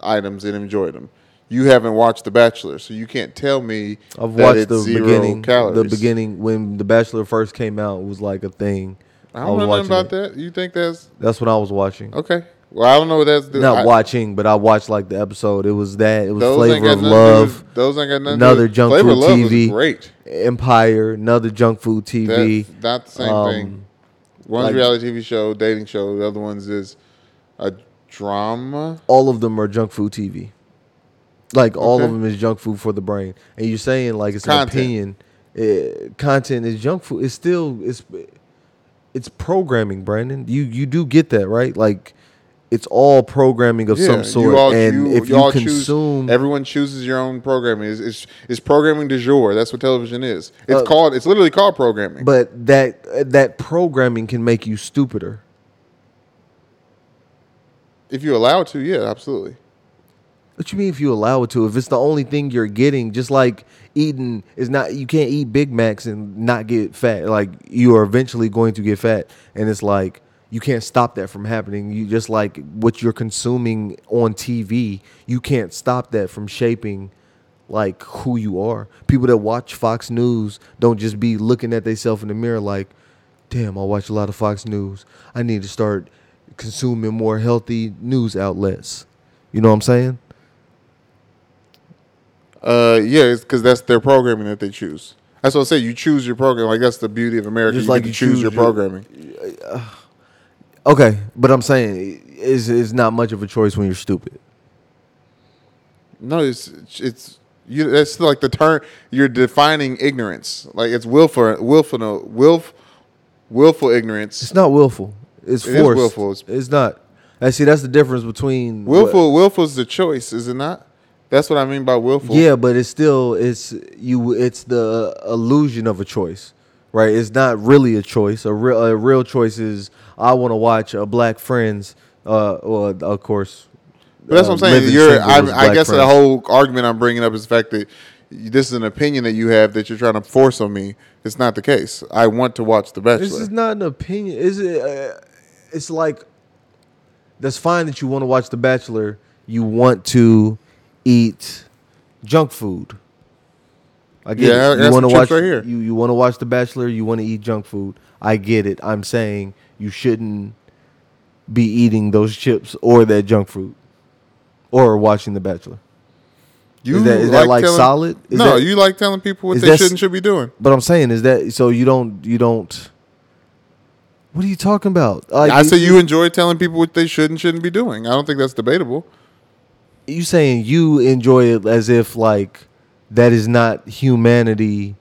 items and enjoyed them. You haven't watched The Bachelor, so you can't tell me I've that watched it's the zero beginning, calories. The beginning when The Bachelor first came out was like a thing. I don't I know about it. That. You think that's that's what I was watching? Okay. Well, I don't know what that's doing. Not I, watching, but I watched like the episode. It was that. It was Flavor of Love. With, those ain't got nothing. Another junk Flavor food Love T V. Was great. Empire. Another junk food T V. That's not the same um, thing. One's like, reality T V show, dating show. The other one's is a drama. All of them are junk food T V. Like, all okay. of them is junk food for the brain. And you're saying, like, it's content. An opinion. It, content is junk food. It's still, it's it's programming, Brandon. You you do get that, right? Like, it's all programming of yeah, some sort. You all, and you, if you, you consume... Choose, everyone chooses your own programming. It's, it's, it's programming du jour. That's what television is. It's uh, called, it's literally called programming. But that that programming can make you stupider. If you allow it to, yeah, absolutely. What you mean if you allow it to? If it's the only thing you're getting, just like eating is not, you can't eat Big Macs and not get fat. Like you are eventually going to get fat, and it's like you can't stop that from happening. You just like what you're consuming on T V, you can't stop that from shaping like who you are. People that watch Fox News don't just be looking at themselves in the mirror like, damn, I watch a lot of Fox News. I need to start consuming more healthy news outlets. You know what I'm saying? Uh, yeah, because that's their programming that they choose. That's what I say. You choose your program. Like that's the beauty of America. Just you like get to you choose, choose your programming. Your, uh, okay, but I'm saying is is not much of a choice when you're stupid. No, it's it's you. That's like the term you're defining ignorance. Like it's willful, willful, no, willful, willful ignorance. It's not willful. It's forced. It is willful. It's, it's not. I see. That's the difference between willful. Willful is the choice, is it not? That's what I mean by willful. Yeah, but it's still it's you. It's the illusion of a choice, right? It's not really a choice. A real a real choice is I want to watch a Black Friends. Uh, well, of course. But that's uh, what I'm saying. You're. I, I guess Friends. The whole argument I'm bringing up is the fact that this is an opinion that you have that you're trying to force on me. It's not the case. I want to watch The Bachelor. This is not an opinion. Is it? Uh, it's like that's fine that you want to watch The Bachelor. You want to. Eat junk food. I get yeah, it. You want to watch right here. You, you want to watch The Bachelor. You want to eat junk food. I get it. I'm saying you shouldn't be eating those chips or that junk food, or watching The Bachelor. You is that, is like, that like telling, solid? Is no, that, you like telling people what they that, shouldn't should be doing. But I'm saying is that so you don't you don't. What are you talking about? Like, I you, say you, you enjoy telling people what they should and shouldn't be doing. I don't think that's debatable. You saying you enjoy it as if like that is not humanity,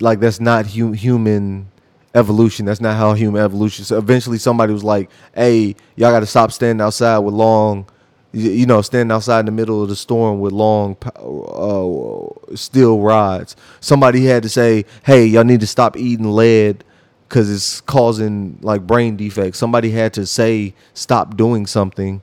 like that's not hu- human evolution. That's not how human evolution. So eventually somebody was like, "Hey, y'all got to stop standing outside with long, you know, standing outside in the middle of the storm with long uh, steel rods." Somebody had to say, "Hey, y'all need to stop eating lead because it's causing like brain defects." Somebody had to say, "Stop doing something."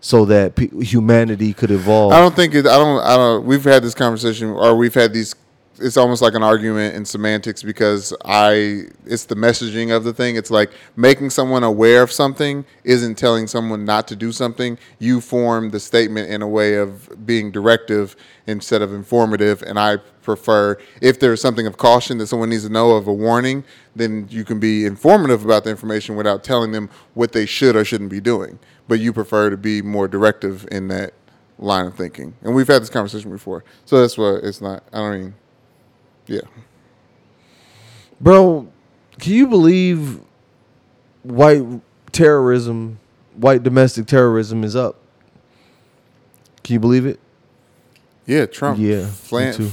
So that pe- humanity could evolve. I don't think it. I don't. I don't. We've had this conversation, or we've had these. It's almost like an argument in semantics because I. It's the messaging of the thing. It's like making someone aware of something isn't telling someone not to do something. You form the statement in a way of being directive instead of informative, and I prefer if there's something of caution that someone needs to know of a warning, then you can be informative about the information without telling them what they should or shouldn't be doing. But you prefer to be more directive in that line of thinking. And we've had this conversation before. So that's why it's not, I don't even, yeah. Bro, can you believe white terrorism, white domestic terrorism is up? Can you believe it? Yeah, Trump. Yeah, flan- me too.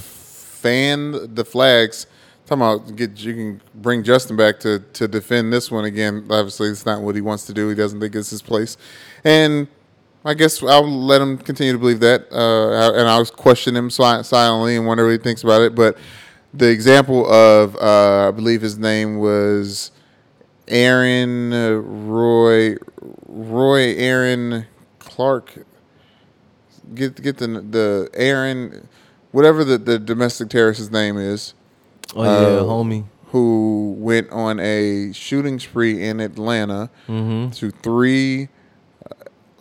fan the flags. Talking about get you can bring Justin back to to defend this one again. Obviously, it's not what he wants to do. He doesn't think it's his place, and I guess I'll let him continue to believe that, uh, and I'll question him sil- silently and wonder what he thinks about it. But the example of uh, I believe his name was Aaron uh, Roy Roy Aaron Clark. Get get the the Aaron, whatever the, the domestic terrorist's name is. Oh yeah, uh, homie. Who went on a shooting spree in Atlanta mm-hmm. to three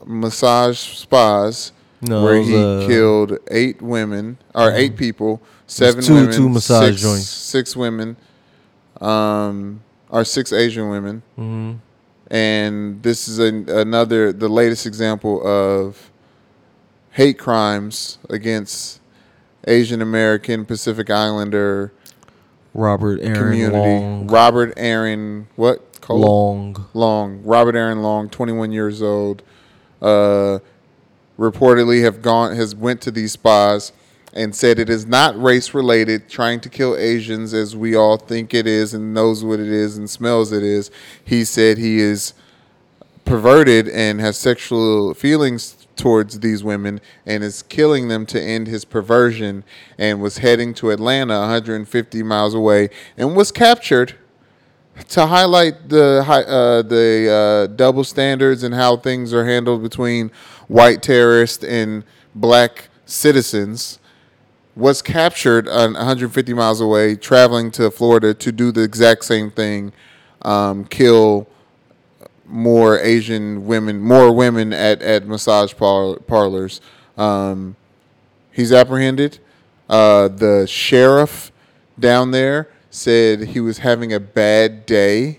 massage spas, no, where he uh, killed eight women or eight people, seven two, women, two massage six, joints. six women, um, or six Asian women, mm-hmm. and this is an, another the latest example of hate crimes against Asian American, Pacific Islander. Robert Aaron community. Long. Robert Aaron, what? Cole? Long. Long. Robert Aaron Long, twenty-one years old, uh, reportedly have gone has went to these spas and said it is not race related. Trying to kill Asians as we all think it is and knows what it is and smells it is. He said he is perverted and has sexual feelings towards these women and is killing them to end his perversion, and was heading to Atlanta one hundred fifty miles away and was captured to highlight the uh, the uh, double standards and how things are handled between white terrorists and black citizens. Was captured one hundred fifty miles away, traveling to Florida to do the exact same thing, um, kill more Asian women, more women at, at massage par- parlors. Um, he's apprehended. Uh, the sheriff down there said he was having a bad day,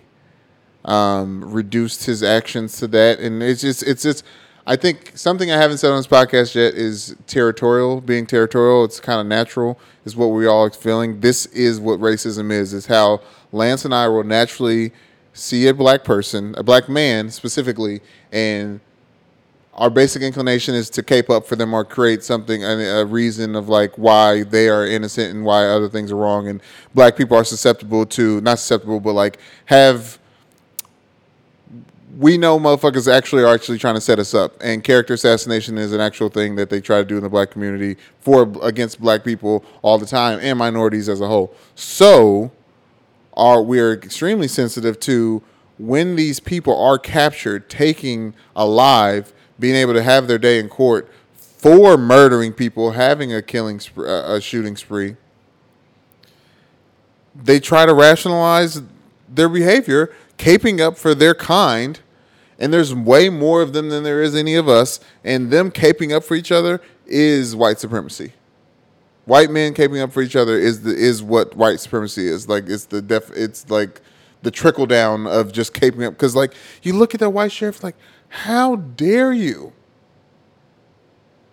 um, reduced his actions to that. And it's just, it's just, I think something I haven't said on this podcast yet is territorial, being territorial. It's kind of natural, is what we all are feeling. This is what racism is, is how Lance and I will naturally see a black person, a black man specifically, and our basic inclination is to cape up for them or create something, a reason of like why they are innocent and why other things are wrong. And black people are susceptible to, not susceptible, but like have, we know motherfuckers actually are actually trying to set us up. And character assassination is an actual thing that they try to do in the black community for against black people all the time and minorities as a whole. So Are we're extremely sensitive to when these people are captured, taking alive, being able to have their day in court for murdering people, having a killing, spree, a shooting spree. They try to rationalize their behavior, caping up for their kind, and there's way more of them than there is any of us. And them caping up for each other is white supremacy. White men caping up for each other is the, is what white supremacy is. Like it's the def, it's like the trickle down of just caping up. Because like you look at that white sheriff, like how dare you?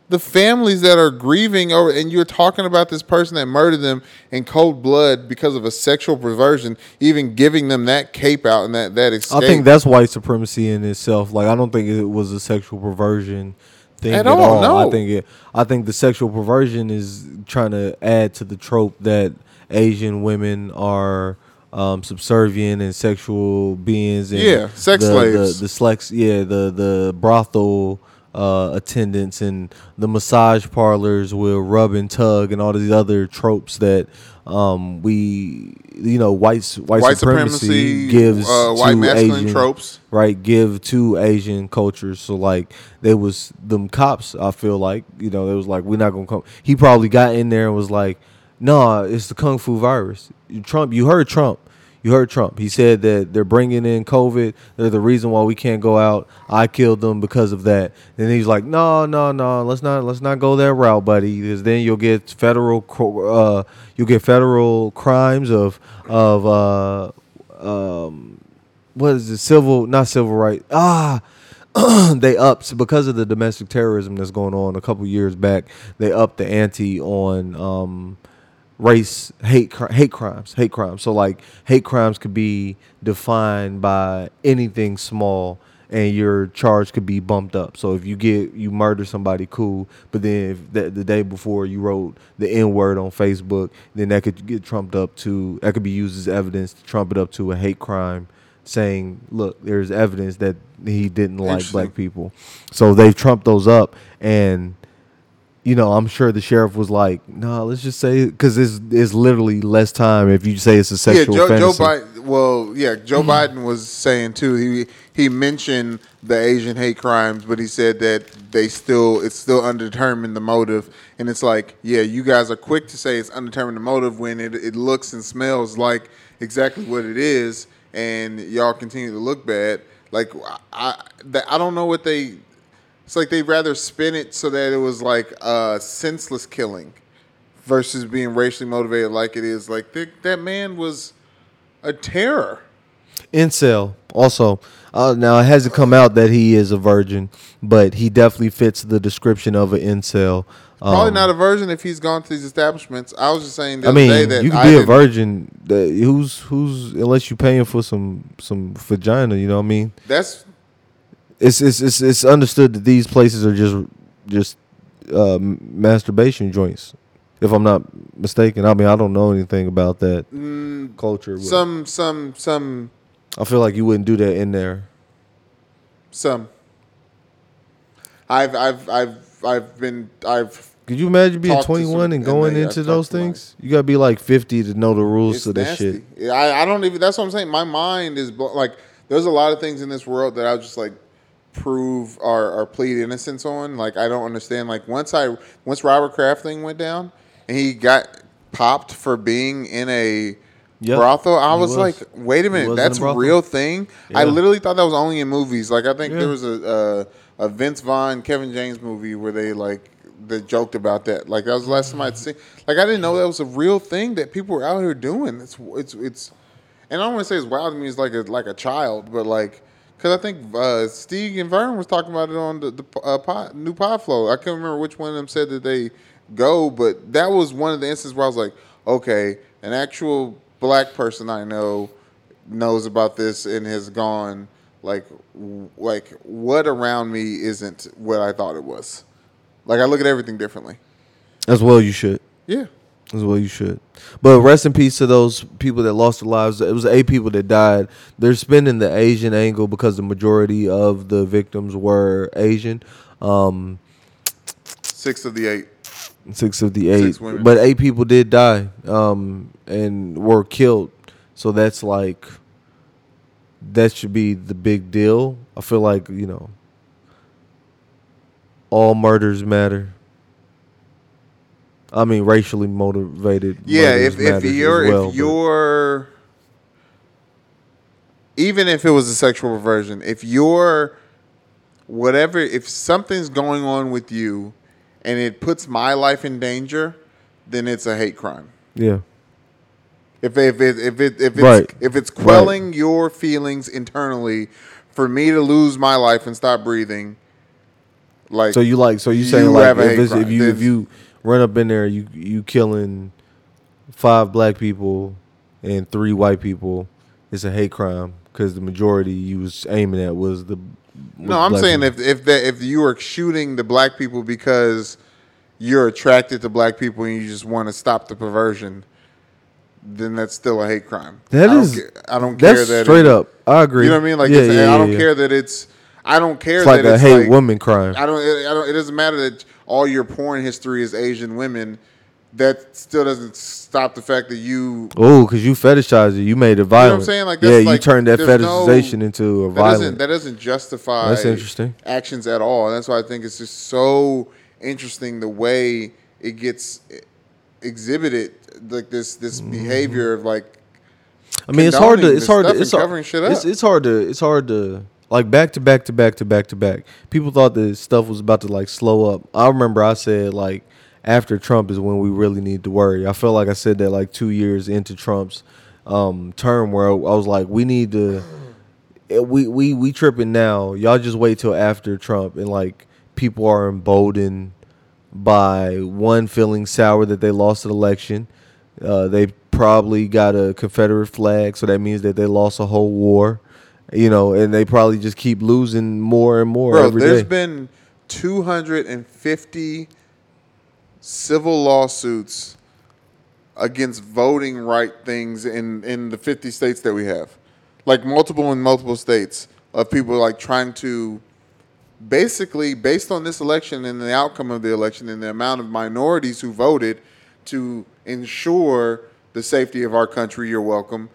The families that are grieving over, and you're talking about this person that murdered them in cold blood because of a sexual perversion, even giving them that cape out and that that escape. I think that's white supremacy in itself. Like I don't think it was a sexual perversion thing at, at all. all. No. I think it, I think the sexual perversion is trying to add to the trope that Asian women are um, subservient and sexual beings. And yeah, sex the, slaves. The, the sex, yeah, the the brothel uh, attendants and the massage parlors will rub and tug and all these other tropes that um, we, you know, white white, white supremacy, supremacy gives uh, white masculine Asian tropes. Right, give to Asian cultures. So like they was them cops, I feel like, you know, they was like, we're not gonna come. He probably got in there and was like, no, nah, it's the Kung Fu virus. Trump, you heard Trump. You heard Trump. He said that they're bringing in COVID. They're the reason why we can't go out. I killed them because of that. And he's like, no, no, no, let's not, let's not go that route, buddy. Because then you'll get federal, uh, you'll get federal crimes of of uh, um, what is it? Civil, not civil right. Ah. They upped because of the domestic terrorism that's going on a couple years back. They upped the ante on um. race hate hate crimes hate crimes so like hate crimes could be defined by anything small and your charge could be bumped up. So if you get, you murder somebody, cool. But then if the, the day before you wrote the N-word on Facebook, then that could get trumped up to, that could be used as evidence to trump it up to a hate crime, saying, look, there's evidence that he didn't like black people. So they trumped those up. And, you know, I'm sure the sheriff was like, no, nah, let's just say, because it's, it's literally less time if you say it's a sexual yeah, Joe, fantasy. Joe Biden, well, yeah, Joe mm-hmm. Biden was saying, too, he he mentioned the Asian hate crimes, but he said that they still, it's still undetermined the motive. And it's like, yeah, you guys are quick to say it's undetermined the motive when it, it looks and smells like exactly what it is. And y'all continue to look bad. Like, I I don't know what they... It's like they'd rather spin it so that it was like a senseless killing versus being racially motivated like it is. Like, th- that man was a terror. Incel, also. Uh, now, it hasn't come out that he is a virgin, but he definitely fits the description of an incel. Um, Probably not a virgin if he's gone to these establishments. I was just saying the I other mean, day that you can I be a virgin. That who's who's unless you paying for some some vagina. You know what I mean? That's it's it's it's, it's understood that these places are just just uh, masturbation joints. If I'm not mistaken, I mean I don't know anything about that mm, culture. Some some some. I feel like you wouldn't do that in there. Some. I've I've I've. I've been, I've. Could you imagine being twenty-one and going and into those things? You gotta be like fifty to know the rules to this shit. I, I don't even. That's what I'm saying. My mind is blo- like. There's a lot of things in this world that I just like prove or, or plead innocence on. Like I don't understand. Like once I once Robert Kraft thing went down and he got popped for being in a yep, brothel, I was, was like, wait a minute, that's a real thing. Yeah. I literally thought that was only in movies. Like I think yeah. there was a. a A Vince Vaughn, Kevin James movie where they like they joked about that. Like that was the last time I'd seen. Like I didn't know that was a real thing that people were out here doing. It's it's it's, and I don't want to say it's wild to me. It's like a like a child, but like because I think uh, Steve and Vern was talking about it on the, the uh, pod, new Pod Flow. I can't remember which one of them said that they go, but that was one of the instances where I was like, okay, an actual black person I know knows about this and has gone. Like, like what around me isn't what I thought it was. Like, I look at everything differently. As well you should. Yeah. As well you should. But rest in peace to those people that lost their lives. It was eight people that died. They're spinning the Asian angle because the majority of the victims were Asian. Um, six of the eight. Six of the eight. Six women. But eight people did die um, and were killed. So that's like... That should be the big deal. I feel like, you know, all murders matter. I mean, racially motivated. Yeah, if if you're well, if you're even if it was a sexual perversion, if you're whatever, if something's going on with you and it puts my life in danger, then it's a hate crime. Yeah. If if it, if it, if it's right. if it's quelling right. your feelings internally, for me to lose my life and stop breathing, like so you like so you saying like if, if you if you run up in there you you killing five black people and three white people, it's a hate crime because the majority you was aiming at was the was no I'm saying people. if if that if you are shooting the black people because you're attracted to black people and you just want to stop the perversion. Then that's still a hate crime. That I don't is, care, I don't care that's that straight it, up. I agree. You know what I mean? Like, yeah, it's, yeah, I don't yeah. care that it's. I don't care it's that like it's a hate like, woman crime. I don't. It, I don't. It doesn't matter that all your porn history is Asian women. That still doesn't stop the fact that you. Oh, because you fetishized it. You made it violent. You know what I'm saying? Like, that's yeah, like, you turned that fetishization no, into a that violent. Doesn't, that doesn't justify. That's interesting. Actions at all. And that's why I think it's just so interesting the way it gets exhibited. Like this, this behavior of like. I mean, it's hard to. It's hard to. It's covering shit up. It's, it's hard to. It's hard to. Like back to back to back to back to back. People thought that stuff was about to like slow up. I remember I said like after Trump is when we really need to worry. I feel like I said that like two years into Trump's um, term where I was like we need to. We we we tripping now. Y'all just wait till after Trump and like people are emboldened by one feeling sour that they lost an election. Uh, they probably got a Confederate flag, so that means that they lost a whole war. You know, and they probably just keep losing more and more. Bro, every there's day. been two hundred fifty civil lawsuits against voting right things in, in the fifty states that we have. Like multiple in multiple states of people like trying to basically, based on this election and the outcome of the election and the amount of minorities who voted to ensure the safety of our country, you're welcome.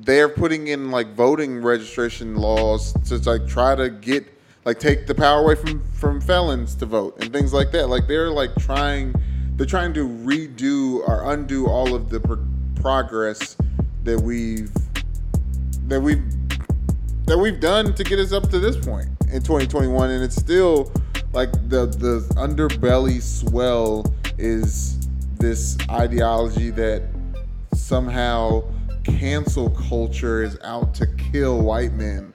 They're putting in like voting registration laws to like try to get like take the power away from, from felons to vote and things like that. Like they're like trying they're trying to redo or undo all of the pro- progress that we've that we've that we've done to get us up to this point in twenty twenty-one, and it's still like the the underbelly swell is this ideology that somehow cancel culture is out to kill white men,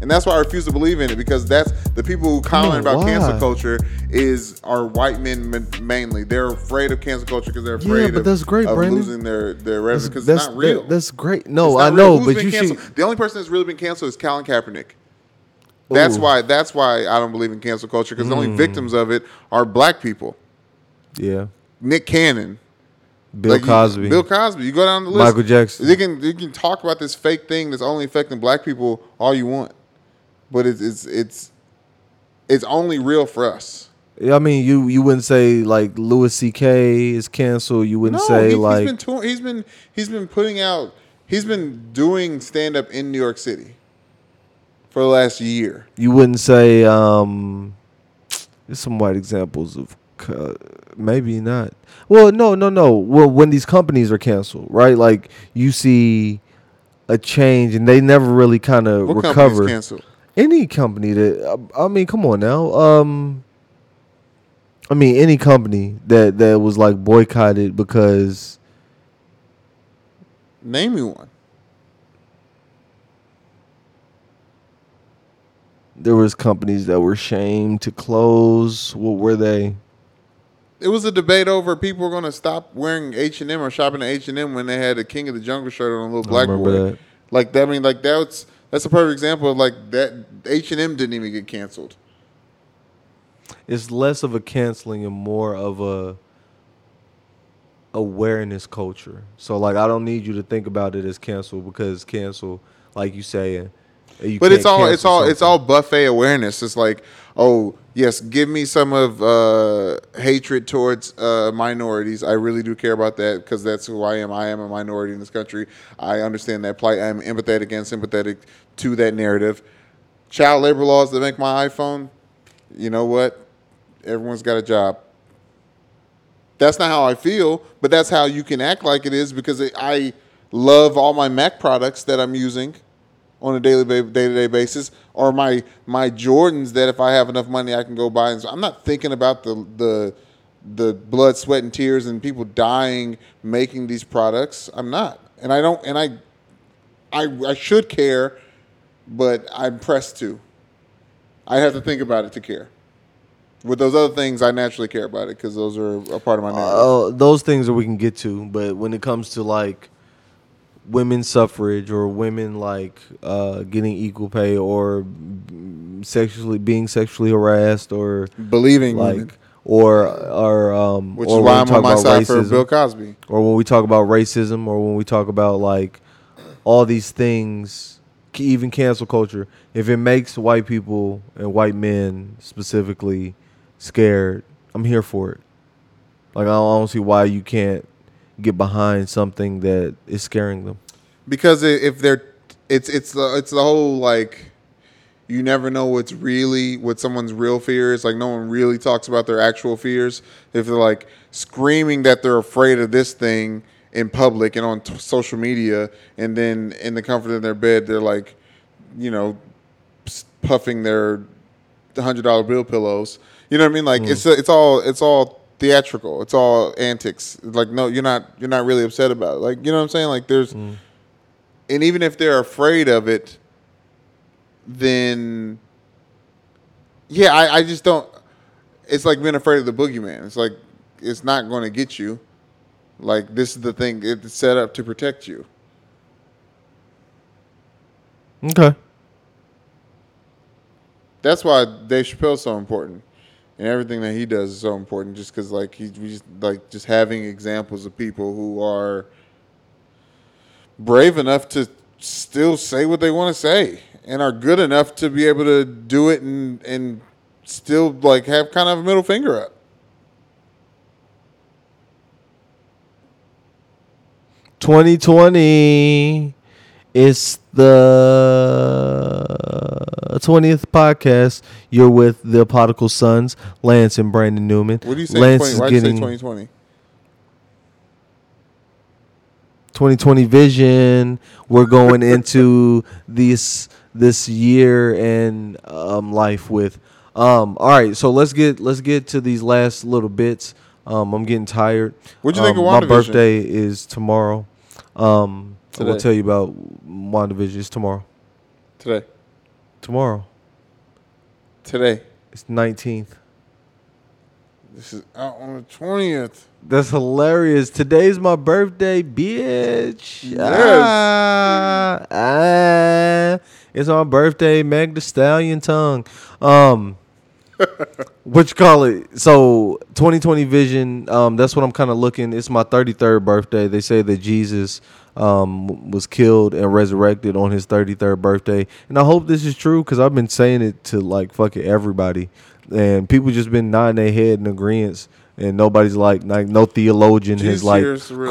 and that's why I refuse to believe in it, because that's the people who comment about why? cancel culture is are white men mainly. They're afraid of cancel culture because they're afraid yeah, but of, that's great, of losing their their revenue because it's not real. That, that's great. No, I know, real. but you canceled? should. The only person that's really been canceled is Colin Kaepernick. That's Ooh. why. That's why I don't believe in cancel culture, because mm. the only victims of it are black people. Yeah, Nick Cannon. Bill like Cosby. You, Bill Cosby. You go down the list. Michael Jackson. You can you can talk about this fake thing that's only affecting black people all you want, but it's it's it's it's only real for us. Yeah, I mean, you you wouldn't say like Louis C K is canceled. You wouldn't no, say he, like he's been, he's been he's been putting out he's been doing stand up in New York City for the last year. You wouldn't say um, there's some white examples of. Uh, maybe not. Well, no, no, no. Well, when these companies are canceled, right? Like you see a change, and they never really kind of recover. Canceled? Any company that I mean, come on now. Um, I mean, any company that, that was like boycotted because. Name me one. There was companies that were shamed to close. What were they? It was a debate over people were going to stop wearing H and M or shopping at H and M when they had a King of the Jungle shirt on a little black boy. That. Like that, I mean, like that's that's a perfect example of like that H and M didn't even get canceled. It's less of a canceling and more of a awareness culture. So like, I don't need you to think about it as cancel, because cancel, like you say, you but it's all it's all something. It's all buffet awareness. It's like, oh. Yes, give me some of uh, hatred towards uh, minorities. I really do care about that, because that's who I am. I am a minority in this country. I understand that plight. I am empathetic and sympathetic to that narrative. Child labor laws that make my iPhone, you know what? Everyone's got a job. That's not how I feel, but that's how you can act like it is, because I love all my Mac products that I'm using on a daily day-to-day basis, or my my Jordans that if I have enough money I can go buy. And so I'm not thinking about the the the blood, sweat, and tears and people dying making these products. I'm not, and I don't, and I I I should care, but I'm pressed to. I have to think about it to care. With those other things, I naturally care about it because those are a part of my narrative. Uh, those things that we can get to, but when it comes to like. Women's suffrage or women like uh, getting equal pay or sexually being sexually harassed or believing like women. or or um which or is why I'm on my side racism, for Bill Cosby, or when we talk about racism, or when we talk about like all these things, even cancel culture, if it makes white people and white men specifically scared, I'm here for it. Like I don't see why you can't get behind something that is scaring them, because if they're it's it's the it's the whole like you never know what's really what someone's real fear is. Like no one really talks about their actual fears. If they're like screaming that they're afraid of this thing in public and on t- social media, and then in the comfort of their bed they're like, you know, puffing their one hundred dollar bill pillows, you know what I mean? Like mm. it's it's all it's all theatrical. It's all antics. Like no, you're not you're not really upset about it. Like, you know what I'm saying? Like there's mm. and even if they're afraid of it, then yeah, I, I just don't it's like being afraid of the boogeyman. It's like it's not going to get you. Like this is the thing, it's set up to protect you. Okay. That's why Dave Chappelle's so important, and everything that he does is so important. Just because, like, he we just like just having examples of people who are brave enough to still say what they want to say, and are good enough to be able to do it, and and still like have kind of a middle finger up. twenty twenty It's the twentieth podcast. You're with the Popsicle Suns, Lance and Brandon Newman. What do you say? Lance twenty, is why getting you say twenty twenty? twenty twenty vision. We're going into this this year and um, life with. Um, all right, so let's get let's get to these last little bits. Um, I'm getting tired. What do you um, think of WandaVision? My birthday is tomorrow. Um, I will tell you about WandaVision. It's tomorrow. Today. Tomorrow. Today. It's nineteenth. This is out on the twentieth. That's hilarious. Today's my birthday, bitch. Yes. Ah, ah, it's my birthday, Meg the Stallion tongue. Um, what you call it? So twenty twenty vision, um, that's what I'm kind of looking. It's my thirty-third birthday. They say that Jesus um, was killed and resurrected on his thirty-third birthday. And I hope this is true because I've been saying it to like fucking everybody. And people just been nodding their head in agreement. And nobody's like, like no theologian Jesus has like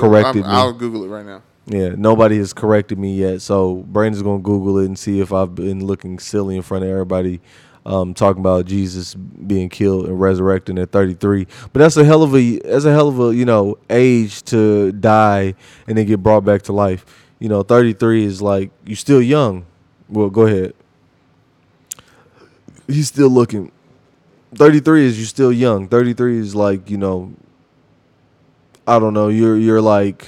corrected I'm, me. I'll Google it right now. Yeah, nobody has corrected me yet. So Brandon's going to Google it and see if I've been looking silly in front of everybody. Um, talking about Jesus being killed and resurrected at thirty-three, but that's a hell of a that's a hell of a you know age to die and then get brought back to life. You know, thirty-three is like you're still young. Well, go ahead. He's still looking. thirty-three is you're still young. thirty-three is like you know. I don't know. You're you're like,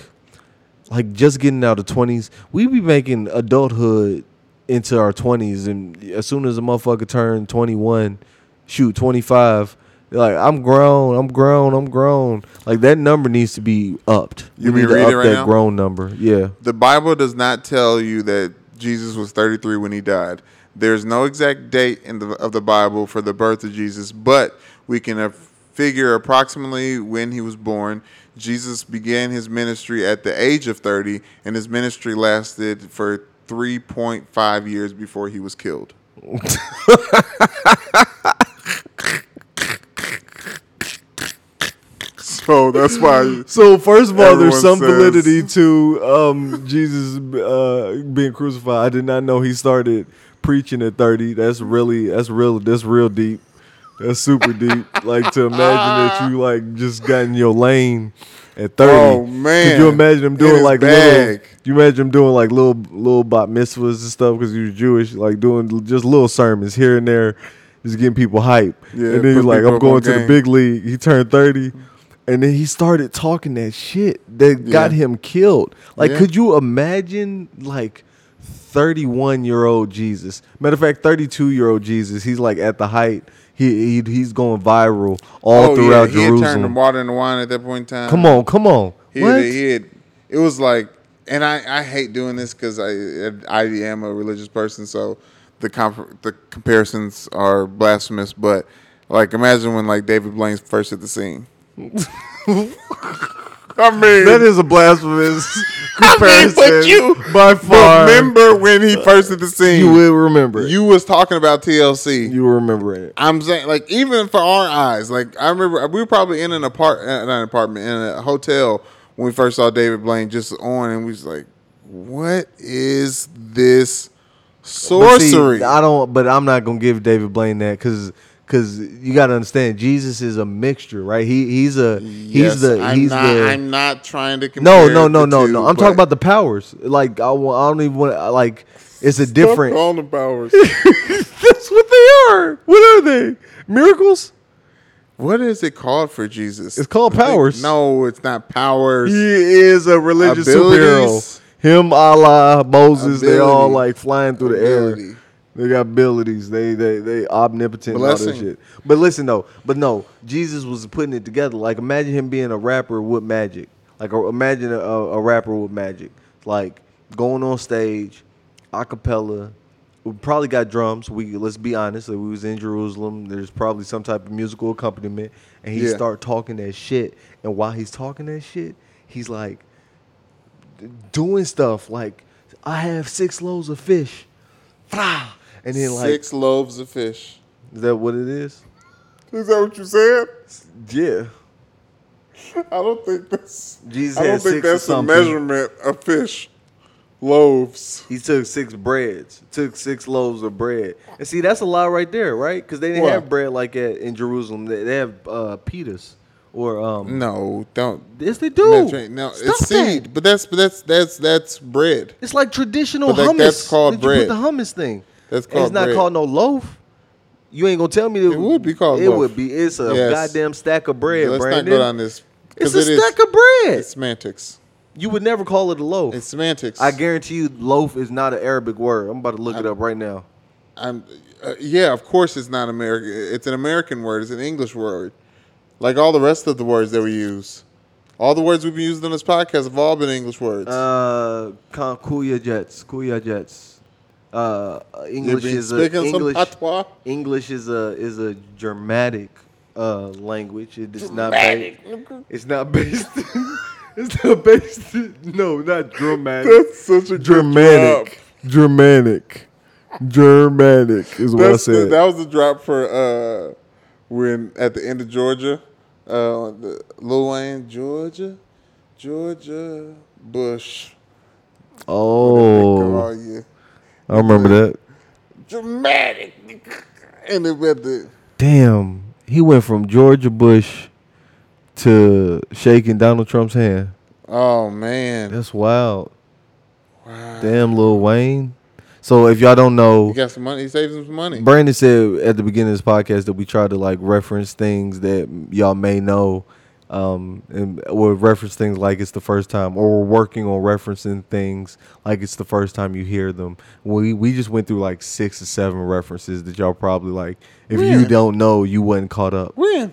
like just getting out of twenties. We be making adulthood into our twenties, and as soon as a motherfucker turned twenty-one, shoot, twenty-five, like I'm grown, I'm grown, I'm grown. Like that number needs to be upped. You we need to up right that now? Grown number. Yeah. The Bible does not tell you that Jesus was thirty-three when he died. There's no exact date in the of the Bible for the birth of Jesus, but we can figure approximately when he was born. Jesus began his ministry at the age of thirty, and his ministry lasted for three point five years before he was killed. So that's why. So first of all, there's some says, validity to um, Jesus uh, being crucified. I did not know he started preaching at thirty. That's really that's real. That's real deep. That's super deep. Like to imagine that you like just got in your lane at thirty. Oh man! Could you imagine him doing like bag. little? You imagine him doing like little little bat mitzvahs and stuff because he was Jewish, like doing just little sermons here and there, just getting people hype. Yeah, and then he's like, "I'm going to the big league." He turned thirty, and then he started talking that shit that yeah. got him killed. Like, yeah. Could you imagine like thirty-one year old Jesus? Matter of fact, thirty-two year old Jesus. He's like at the height. He, he he's going viral all oh, throughout yeah. he Jerusalem. He had turned the water into wine at that point in time. Come on, come on. He what? Had, he had, it was like, and I, I hate doing this because I I am a religious person, so the comp- the comparisons are blasphemous. But like, imagine when like David Blaine's first hit the scene. I mean, that is a blasphemous comparison. I mean, but you by far remember when he first hit the scene. You will remember it. You was talking about T L C. You will remember it. I'm saying, like, even for our eyes, like I remember we were probably in an apart, not an apartment, in a hotel when we first saw David Blaine just on, and we was like, "What is this sorcery?" See, I don't, but I'm not gonna give David Blaine that because. Cause you gotta understand, Jesus is a mixture, right? He he's a he's yes, the I'm he's not, the. I'm not trying to compare. No, no, no, no, two, no. I'm talking about the powers. Like I, I don't even want like it's a different. All the powers. That's what they are. What are they? Miracles. What is it called for Jesus? It's called powers. Like, no, it's not powers. He is a religious superhero. Him, Allah, Moses. Ability. They all like flying through Ability. the air. They got abilities. They they they omnipotent and all that shit. But listen though, but no, Jesus was putting it together. Like imagine him being a rapper with magic. Like imagine a, a rapper with magic. Like going on stage, a cappella, we probably got drums. We let's be honest. Like, we was in Jerusalem. There's probably some type of musical accompaniment, and he yeah. start talking that shit. And while he's talking that shit, he's like doing stuff like, "I have six loaves of fish," and then like six loaves of fish. Is that what it is? Is that what you said? Yeah. I don't think that's. Jesus I don't think that's a measurement of fish. Loaves. He took six breads. Took six loaves of bread. And see, that's a lot right there, right? Because they didn't what? have bread like that in Jerusalem. They, they have uh, pitas or um. No, don't. Yes, they do. No, Stop it's seed, that. but that's but that's that's that's bread. It's like traditional but hummus. Like, that's called Did bread. You put the hummus thing. That's called. And it's not bread. Called no loaf. You ain't gonna tell me that it would be called. It loaf. would be. It's a yes. goddamn stack of bread. Yeah, let's Brandon. not go down this. It's a it stack is, of bread. It's semantics. You would never call it a loaf. It's semantics. I guarantee you, loaf is not an Arabic word. I'm about to look I'm, it up right now. I'm, uh, yeah, of course it's not American. It's an American word. It's an English word. Like all the rest of the words that we use. All the words we've been using on this podcast have all been English words. Uh, Kuya Jets. Kuya Jets. Uh, English is a English. English is a is a dramatic uh, language. It is not. Ba- it's not based. It's not based. No, not dramatic. That's such a dramatic. Dramatic. Dramatic is what That's I said. The, that was the drop for uh, when at the end of Georgia, uh, the Lil Wayne, Georgia, Georgia Bush. Oh, you? I remember uh, that. Dramatic, and it went the damn. He went from Georgia Bush to shaking Donald Trump's hand. Oh, man. That's wild. Wow. Damn, Lil Wayne. So, if y'all don't know. He got some money. He saved him some money. Brandon said at the beginning of this podcast that we try to, like, reference things that y'all may know. Um, and or reference things like it's the first time. Or we're working on referencing things like it's the first time you hear them. We we just went through, like, six or seven references that y'all probably, like, if We're you in. don't know, you wasn't caught up. When?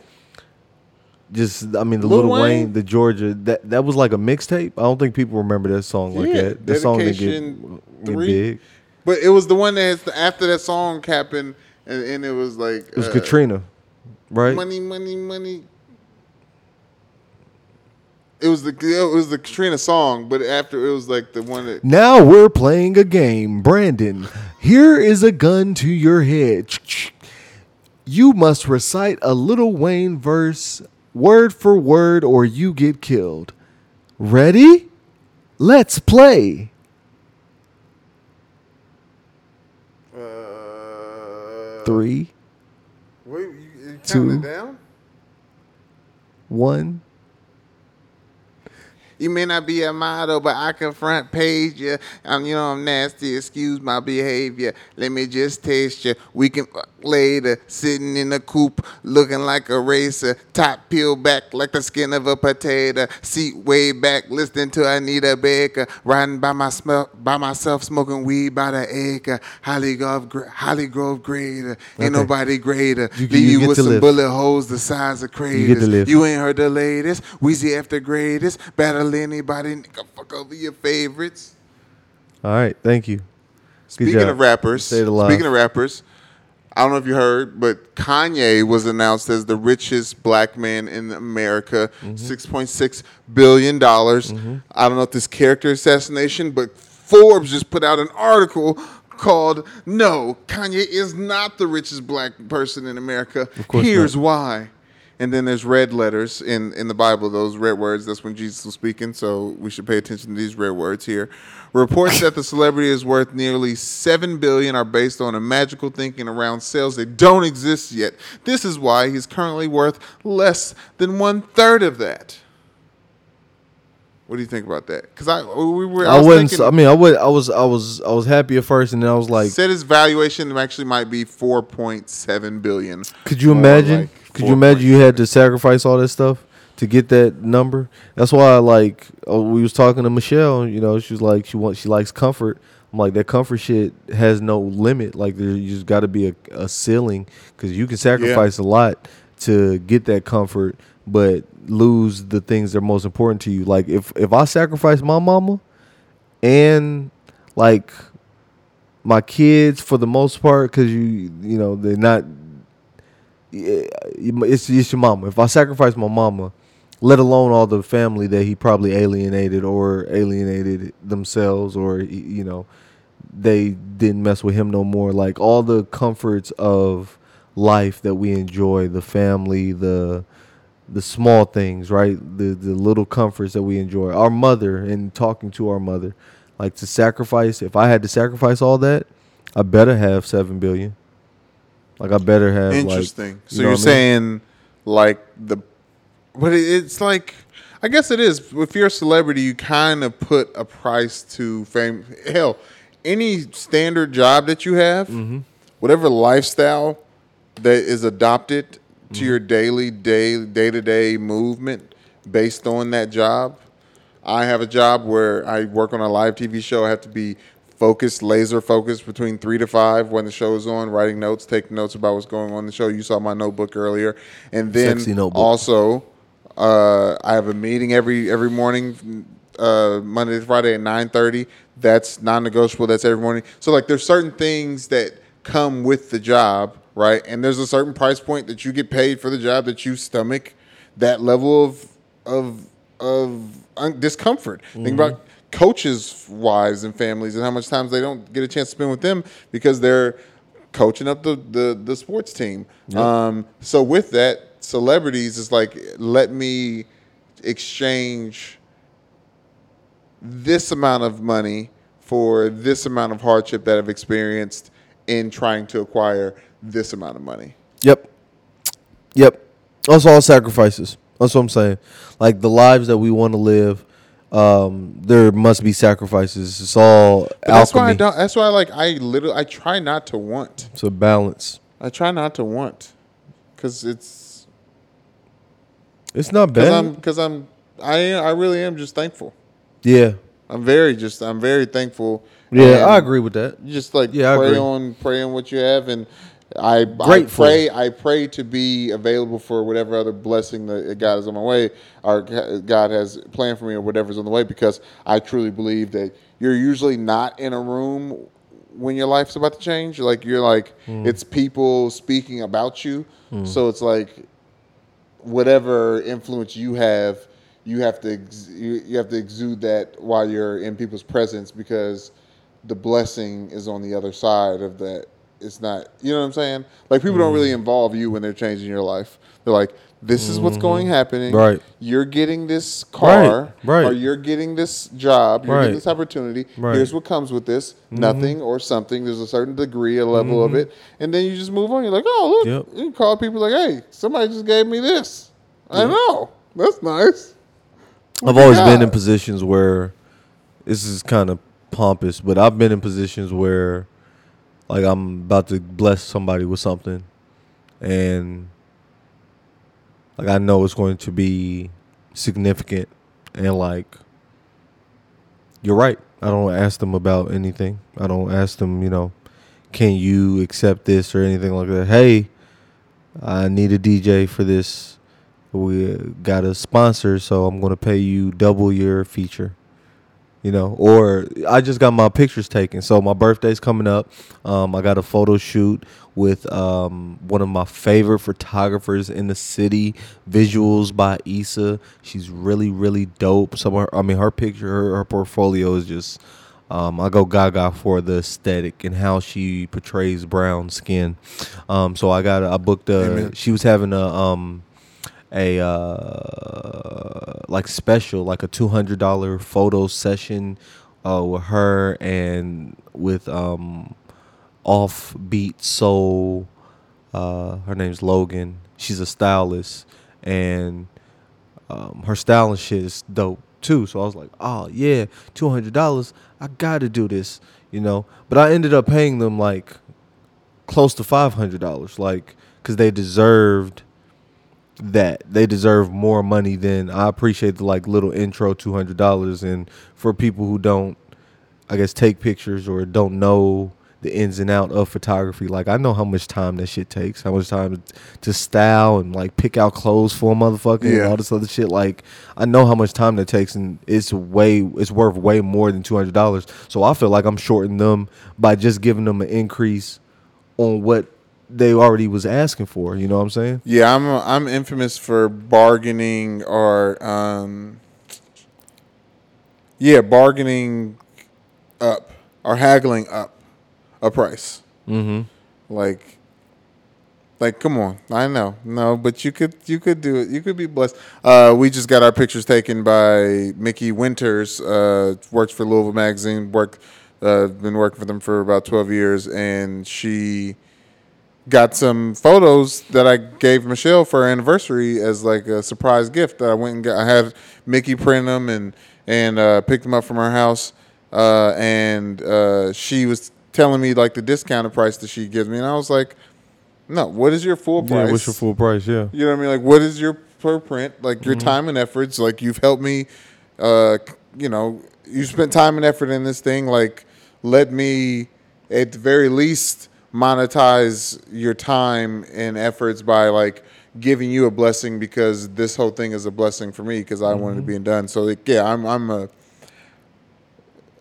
Just, I mean, the Lil, Lil Wayne, Wayne, the Georgia, that that was like a mixtape. I don't think people remember that song yeah, like that. That song didn't get, get big. But it was the one that, after that song happened, and, and it was like... It was uh, Katrina, right? Money, money, money. It was the it was the Katrina song, but after it was like the one that... Now we're playing a game, Brandon. Here is a gun to your head. You must recite a Lil Wayne verse... word for word, or you get killed. Ready? Let's play. Uh, Three. Wait, you, you two, it down? One. You may not be a model, but I can front page you. I'm, you know, I'm nasty. Excuse my behavior. Let me just taste you. We can fuck later. Sitting in a coupe, looking like a racer. Top peeled back like the skin of a potato. Seat way back, listening to Anita Baker. Riding by my sm- by myself, smoking weed by the acre. Hollygrove, gr- Hollygrove greater. Okay. Ain't nobody greater. You, Leave you, you with some live. bullet holes the size of craters. You, you ain't heard the latest. Weezy after greatest. Battle anybody, nigga, fuck over your favorites. All right, thank you. Speaking of rappers, speaking of rappers, I don't know if you heard, but Kanye was announced as the richest black man in America, mm-hmm. six point six billion dollars. Mm-hmm. I don't know if this character assassination, but Forbes just put out an article called, "No, Kanye is not the richest black person in America. Here's not. Why." And then there's red letters in, in the Bible, those red words. That's when Jesus was speaking, so we should pay attention to these red words here. Reports that the celebrity is worth nearly seven billion dollars are based on a magical thinking around sales that don't exist yet. This is why he's currently worth less than one-third of that. What do you think about that? Because I we were I, I wasn't. Was I mean, I would. I was. I was. I was happy at first, and then I was like, said his valuation actually might be four point seven billion. Could you imagine? Like could you imagine you had to sacrifice all that stuff to get that number? That's why, I like, oh, we was talking to Michelle. You know, she was like, she wants, she likes comfort. I'm like, that comfort shit has no limit. Like, there, you just got to be a, a ceiling, because you can sacrifice yeah. a lot to get that comfort, but lose the things that are most important to you. Like, if if I sacrificed my mama and, like, my kids for the most part, because you you know they're not. It's it's your mama. If I sacrifice my mama, let alone all the family that he probably alienated or alienated themselves, or you know they didn't mess with him no more. Like all the comforts of life that we enjoy, the family, the the small things, right? The the little comforts that we enjoy. Our mother and talking to our mother, like to sacrifice. If I had to sacrifice all that, I better have seven billion. Like I better have. Interesting. Like, so you know you're saying, mean? like the, but it's like, I guess it is. If you're a celebrity, you kind of put a price to fame. Hell, any standard job that you have, mm-hmm. whatever lifestyle that is adopted to mm-hmm. your daily day day to day movement based on that job. I have a job where I work on a live T V show. I have to be focused, laser focused between three to five when the show's on, writing notes, taking notes about what's going on in the show. You saw my notebook earlier. And then also uh, I have a meeting every every morning, uh, Monday to Friday at nine thirty. That's non-negotiable. That's every morning. So like there's certain things that come with the job, right? And there's a certain price point that you get paid for the job that you stomach that level of of of un- discomfort. Mm-hmm. Think about coaches' wives and families and how much times they don't get a chance to spend with them because they're coaching up the the, the sports team. Yep. Um, so with that, celebrities is like, let me exchange this amount of money for this amount of hardship that I've experienced in trying to acquire this amount of money. Yep. Yep. That's all sacrifices. That's what I'm saying. Like the lives that we want to live, um, there must be sacrifices. It's all but alchemy. That's why I don't. That's why, like, I literally, I try not to want. It's a balance. I try not to want, cause it's. It's not bad. Cause I'm, cause I'm, I, I really am just thankful. Yeah. I'm very just. I'm very thankful. Yeah, I agree with that. Just like yeah, pray on, pray on what you have, and. I, I pray I pray to be available for whatever other blessing that God is on my way or God has planned for me or whatever's on the way, because I truly believe that you're usually not in a room when your life's about to change. Like you're like mm. it's people speaking about you. Mm. So it's like whatever influence you have, you have to ex- you have to exude that while you're in people's presence, because the blessing is on the other side of that. It's not, you know what I'm saying? Like, people mm-hmm. don't really involve you when they're changing your life. They're like, this is mm-hmm. what's going happening. Right. You're getting this car. Right. Right. Or you're getting this job. You're right. getting this opportunity. Right. Here's what comes with this. Mm-hmm. Nothing or something. There's a certain degree, a level mm-hmm. of it. And then you just move on. You're like, oh, look. Yep. You call people like, hey, somebody just gave me this. Yeah. I know. That's nice. I've always God. been in positions where, this is kind of pompous, but I've been in positions where, like, I'm about to bless somebody with something, and like I know it's going to be significant, and like you're right. I don't ask them about anything. I don't ask them, you know, can you accept this or anything like that. Hey, I need a D J for this. We got a sponsor, so I'm going to pay you double your feature. You know, or I just got my pictures taken. So my birthday's coming up. Um, I got a photo shoot with um, one of my favorite photographers in the city, Visuals by Issa. She's really, really dope. Some of her, I mean, her picture, her, her portfolio is just, um, I go gaga for the aesthetic and how she portrays brown skin. Um, so I got, I booked a, Amen. She was having a, um, a uh, like special, like a two hundred dollars photo session uh, with her and with um, Offbeat Soul. Uh, her name's Logan. She's a stylist, and um, her styling shit is dope too. So I was like, oh yeah, two hundred dollars. I got to do this, you know. But I ended up paying them like close to five hundred dollars, like, because they deserved that. They deserve more money than, I appreciate the like little intro two hundred dollars. And for people who don't, I guess, take pictures or don't know the ins and out of photography. Like, I know how much time that shit takes, how much time to style and, like, pick out clothes for a motherfucker yeah. and all this other shit. Like, I know how much time that takes, and it's way, it's worth way more than two hundred dollars. So I feel like I'm shorting them by just giving them an increase on what they already was asking for. You know what I'm saying? Yeah, I'm a, I'm infamous for bargaining or, um, yeah, bargaining up or haggling up a price. Mm-hmm. Like, like, come on. I know. No, but you could, you could do it. You could be blessed. Uh, we just got our pictures taken by Mickey Winters, uh, works for Louisville Magazine, worked, uh, been working for them for about twelve years. And she got some photos that I gave Michelle for her anniversary as like a surprise gift that I went and got. I had Mickey print them and, and, uh, picked them up from her house. Uh, and, uh, she was telling me like the discounted price that she gives me, and I was like, "No, what is your full price? Yeah, what's your full price? Yeah, you know what I mean. Like, what is your per print? Like your mm-hmm. time and efforts. Like you've helped me. Uh, you know, you spent time and effort in this thing. Like, let me at the very least monetize your time and efforts by like giving you a blessing, because this whole thing is a blessing for me because I mm-hmm. wanted it being done. So like, yeah, I'm I'm a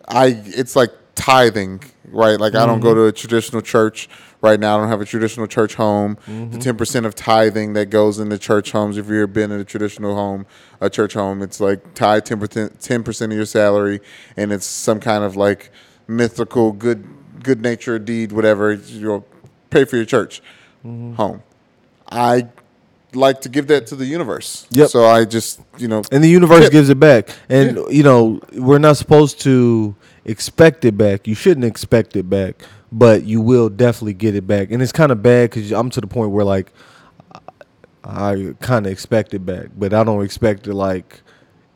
I. It's like tithing." Right, like mm-hmm. I don't go to a traditional church right now. I don't have a traditional church home. Mm-hmm. The ten percent of tithing that goes into church homes, if you've been in a traditional home, a church home, it's like tithe ten percent, ten percent of your salary, and it's some kind of like mythical good, good nature deed, whatever. You'll pay for your church mm-hmm. home. I like to give that to the universe. Yep. So I just, you know, and the universe yeah. gives it back, and yeah. you know, we're not supposed to expect it back. You shouldn't expect it back, but you will definitely get it back. And it's kind of bad because I'm to the point where like I kind of expect it back, but I don't expect it like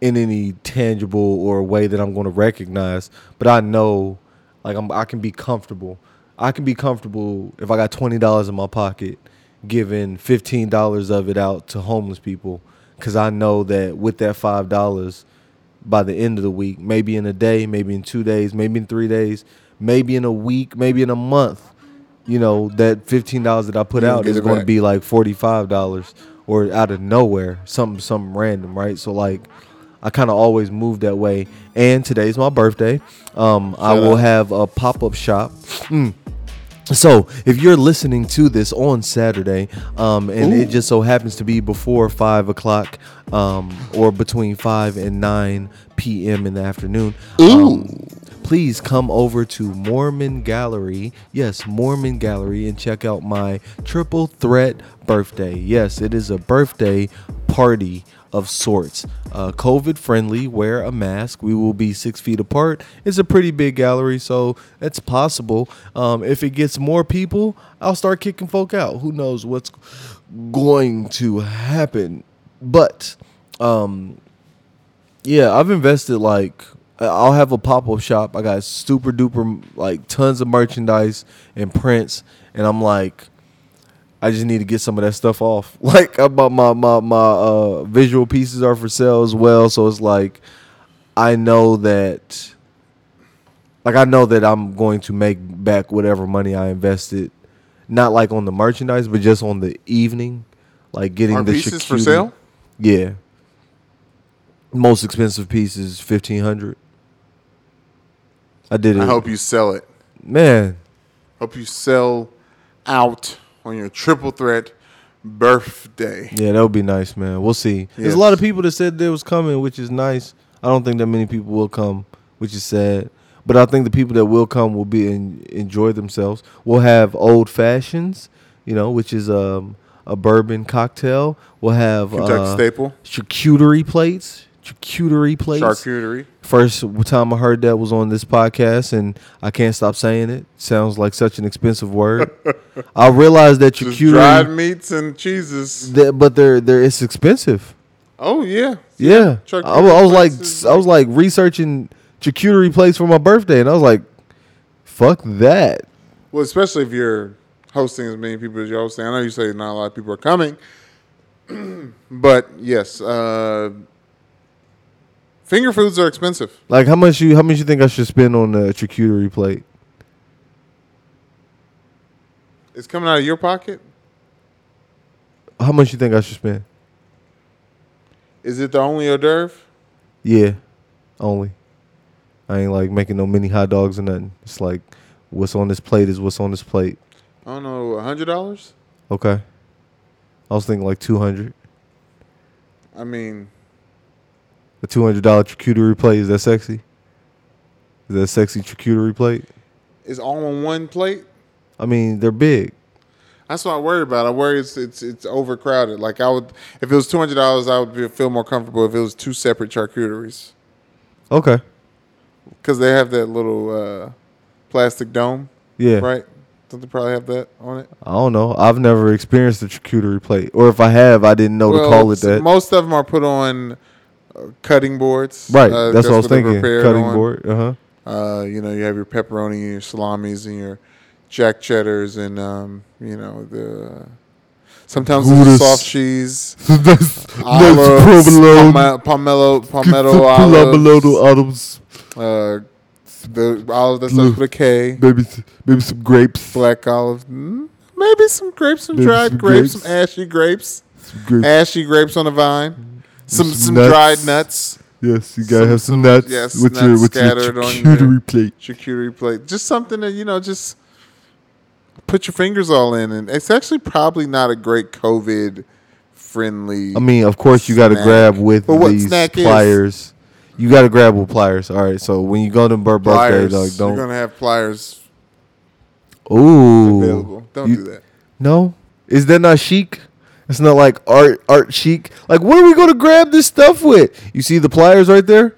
in any tangible or way that I'm going to recognize. But I know like I'm, I can be comfortable. I can be comfortable if I got twenty dollars in my pocket, giving fifteen dollars of it out to homeless people, because I know that with that five dollars, by the end of the week, maybe in a day, maybe in two days, maybe in three days, maybe in a week, maybe in a month, you know, that fifteen dollars that I put out is going to be like forty-five dollars or out of nowhere, something, something random, right? So, like, I kind of always move that way. And today's my birthday. Um, I will have a pop-up shop. Mm. So if you're listening to this on Saturday, um, and Ooh. it just so happens to be before five o'clock, um, or between five and nine p.m. in the afternoon, um, please come over to Mormon Gallery. Yes, Mormon Gallery, and check out my triple threat birthday. Yes, it is a birthday party of sorts, uh, COVID friendly, wear a mask. We will be six feet apart. It's a pretty big gallery, so that's possible. Um, if it gets more people, I'll start kicking folk out. Who knows what's going to happen? But um, yeah, I've invested like I'll have a pop-up shop. I got super duper like tons of merchandise and prints, and I'm like, I just need to get some of that stuff off. Like, my my my, my uh, visual pieces are for sale as well. So it's like, I know that, like, I know that I'm going to make back whatever money I invested. Not like on the merchandise, but just on the evening, like getting are the pieces charcuterie. For sale. Yeah, most expensive pieces, fifteen hundred. I did it. I hope you sell it, man. Hope you sell out on your triple threat birthday. Yeah, that would be nice, man. We'll see. Yes. There's a lot of people that said they was coming, which is nice. I don't think that many people will come, which is sad. But I think the people that will come will be in, enjoy themselves. We'll have old fashions, you know, which is um, a bourbon cocktail. We'll have Kentucky uh, staple charcuterie plates. Charcuterie plates. Charcuterie. First time I heard that was on this podcast, and I can't stop saying it. Sounds like such an expensive word. I realized that charcuterie. Just dried meats and cheeses. That, but they're they're it's expensive. Oh yeah. Yeah. yeah. I, I was like is- I was like researching charcuterie plates for my birthday, and I was like, fuck that. Well, especially if you're hosting as many people as you're hosting. I know you say not a lot of people are coming, but yes. Uh, Finger foods are expensive. Like, how much you how much you think I should spend on a charcuterie plate? It's coming out of your pocket? How much you think I should spend? Is it the only hors d'oeuvre? Yeah, only. I ain't like making no mini hot dogs or nothing. It's like what's on this plate is what's on this plate. I don't know, one hundred dollars? Okay. I was thinking like two hundred dollars. I mean, a two hundred dollars charcuterie plate, is that sexy? Is that a sexy charcuterie plate? It's all on one plate? I mean, they're big. That's what I worry about. I worry it's it's it's overcrowded. Like I would, if it was two hundred dollars, I would be, feel more comfortable if it was two separate charcuteries. Okay. Because they have that little uh, plastic dome. Yeah. Right. Don't they probably have that on it? I don't know. I've never experienced a charcuterie plate, or if I have, I didn't know well, to call it that. Most of them are put on cutting boards. Right. Uh, That's what I was thinking. Cutting on. board. Uh huh. Uh, you know, you have your pepperoni and your salamis and your Jack Cheddars and um, you know the sometimes it's soft cheese, olives, palmetto, palmetto, palmetto olives, uh, the olive that starts with a K. Maybe maybe some grapes, black olives, mm, maybe some grapes, some maybe dried some grapes, grapes, some ashy grapes, some grapes, ashy grapes on the vine, some some, some nuts. dried nuts. Yes, you gotta some, have some nuts. Yes, with nuts your with scattered your charcuterie on your plate, charcuterie plate, just something that you know just. Put your fingers all in, and it's actually probably not a great COVID-friendly. I mean, of course, you got to grab with these pliers. Is? You got to grab with pliers. All right, so when you go to Burt Birthday, like, don't you're gonna have pliers. Ooh, available. Don't you, do that. No, is that not chic? It's not like art, art chic. Like, what are we gonna grab this stuff with? You see the pliers right there.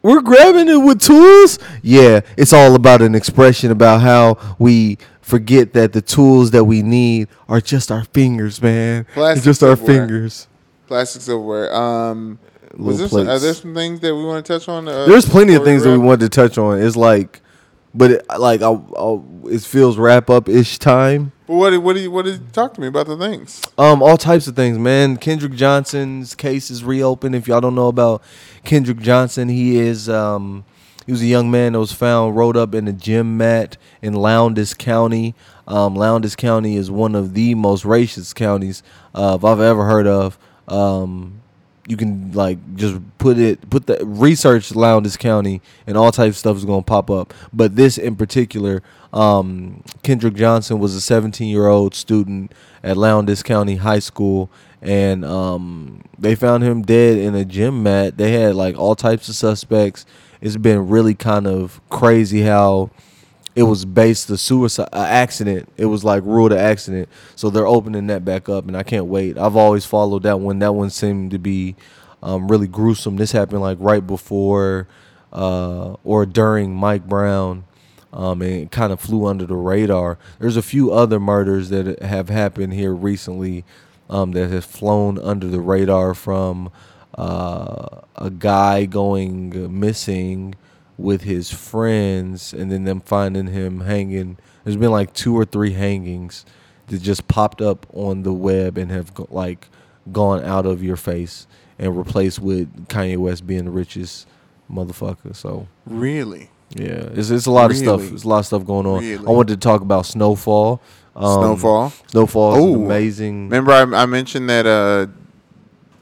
We're grabbing it with tools? Yeah, it's all about an expression about how we forget that the tools that we need are just our fingers, man. Plastic just our silverware. fingers. Plastic silverware. Um, was there some, are there some things that we want to touch on? Uh, There's plenty of things that we wanted to touch on. It's like, but it, like, I, I, it feels wrap up ish time. But what did what did what did talk to me about the things? Um, all types of things, man. Kendrick Johnson's case is reopened. If y'all don't know about Kendrick Johnson, he is um, he was a young man that was found rolled up in a gym mat in Lowndes County. Um, Lowndes County is one of the most racist counties uh, if I've ever heard of. Um, you can like just put it, put the research Lowndes County, and all types of stuff is gonna pop up. But this in particular. Um, Kendrick Johnson was a seventeen-year-old student at Lowndes County High School, and um, they found him dead in a gym mat. They had like all types of suspects. It's been really kind of crazy how it was based a suicide a accident. It was like ruled an accident, so they're opening that back up, and I can't wait. I've always followed that one. That one seemed to be um, really gruesome. This happened like right before uh, or during Mike Brown. Um, and it kind of flew under the radar. There's a few other murders that have happened here recently um, that have flown under the radar from uh, a guy going missing with his friends and then them finding him hanging. There's been like two or three hangings that just popped up on the web and have go- like gone out of your face and replaced with Kanye West being the richest motherfucker. So really? Yeah, it's it's a lot really? of stuff. It's a lot of stuff going on. Really? I wanted to talk about Snowfall. Um, Snowfall. Snowfall is an amazing. Remember, I, I mentioned that uh,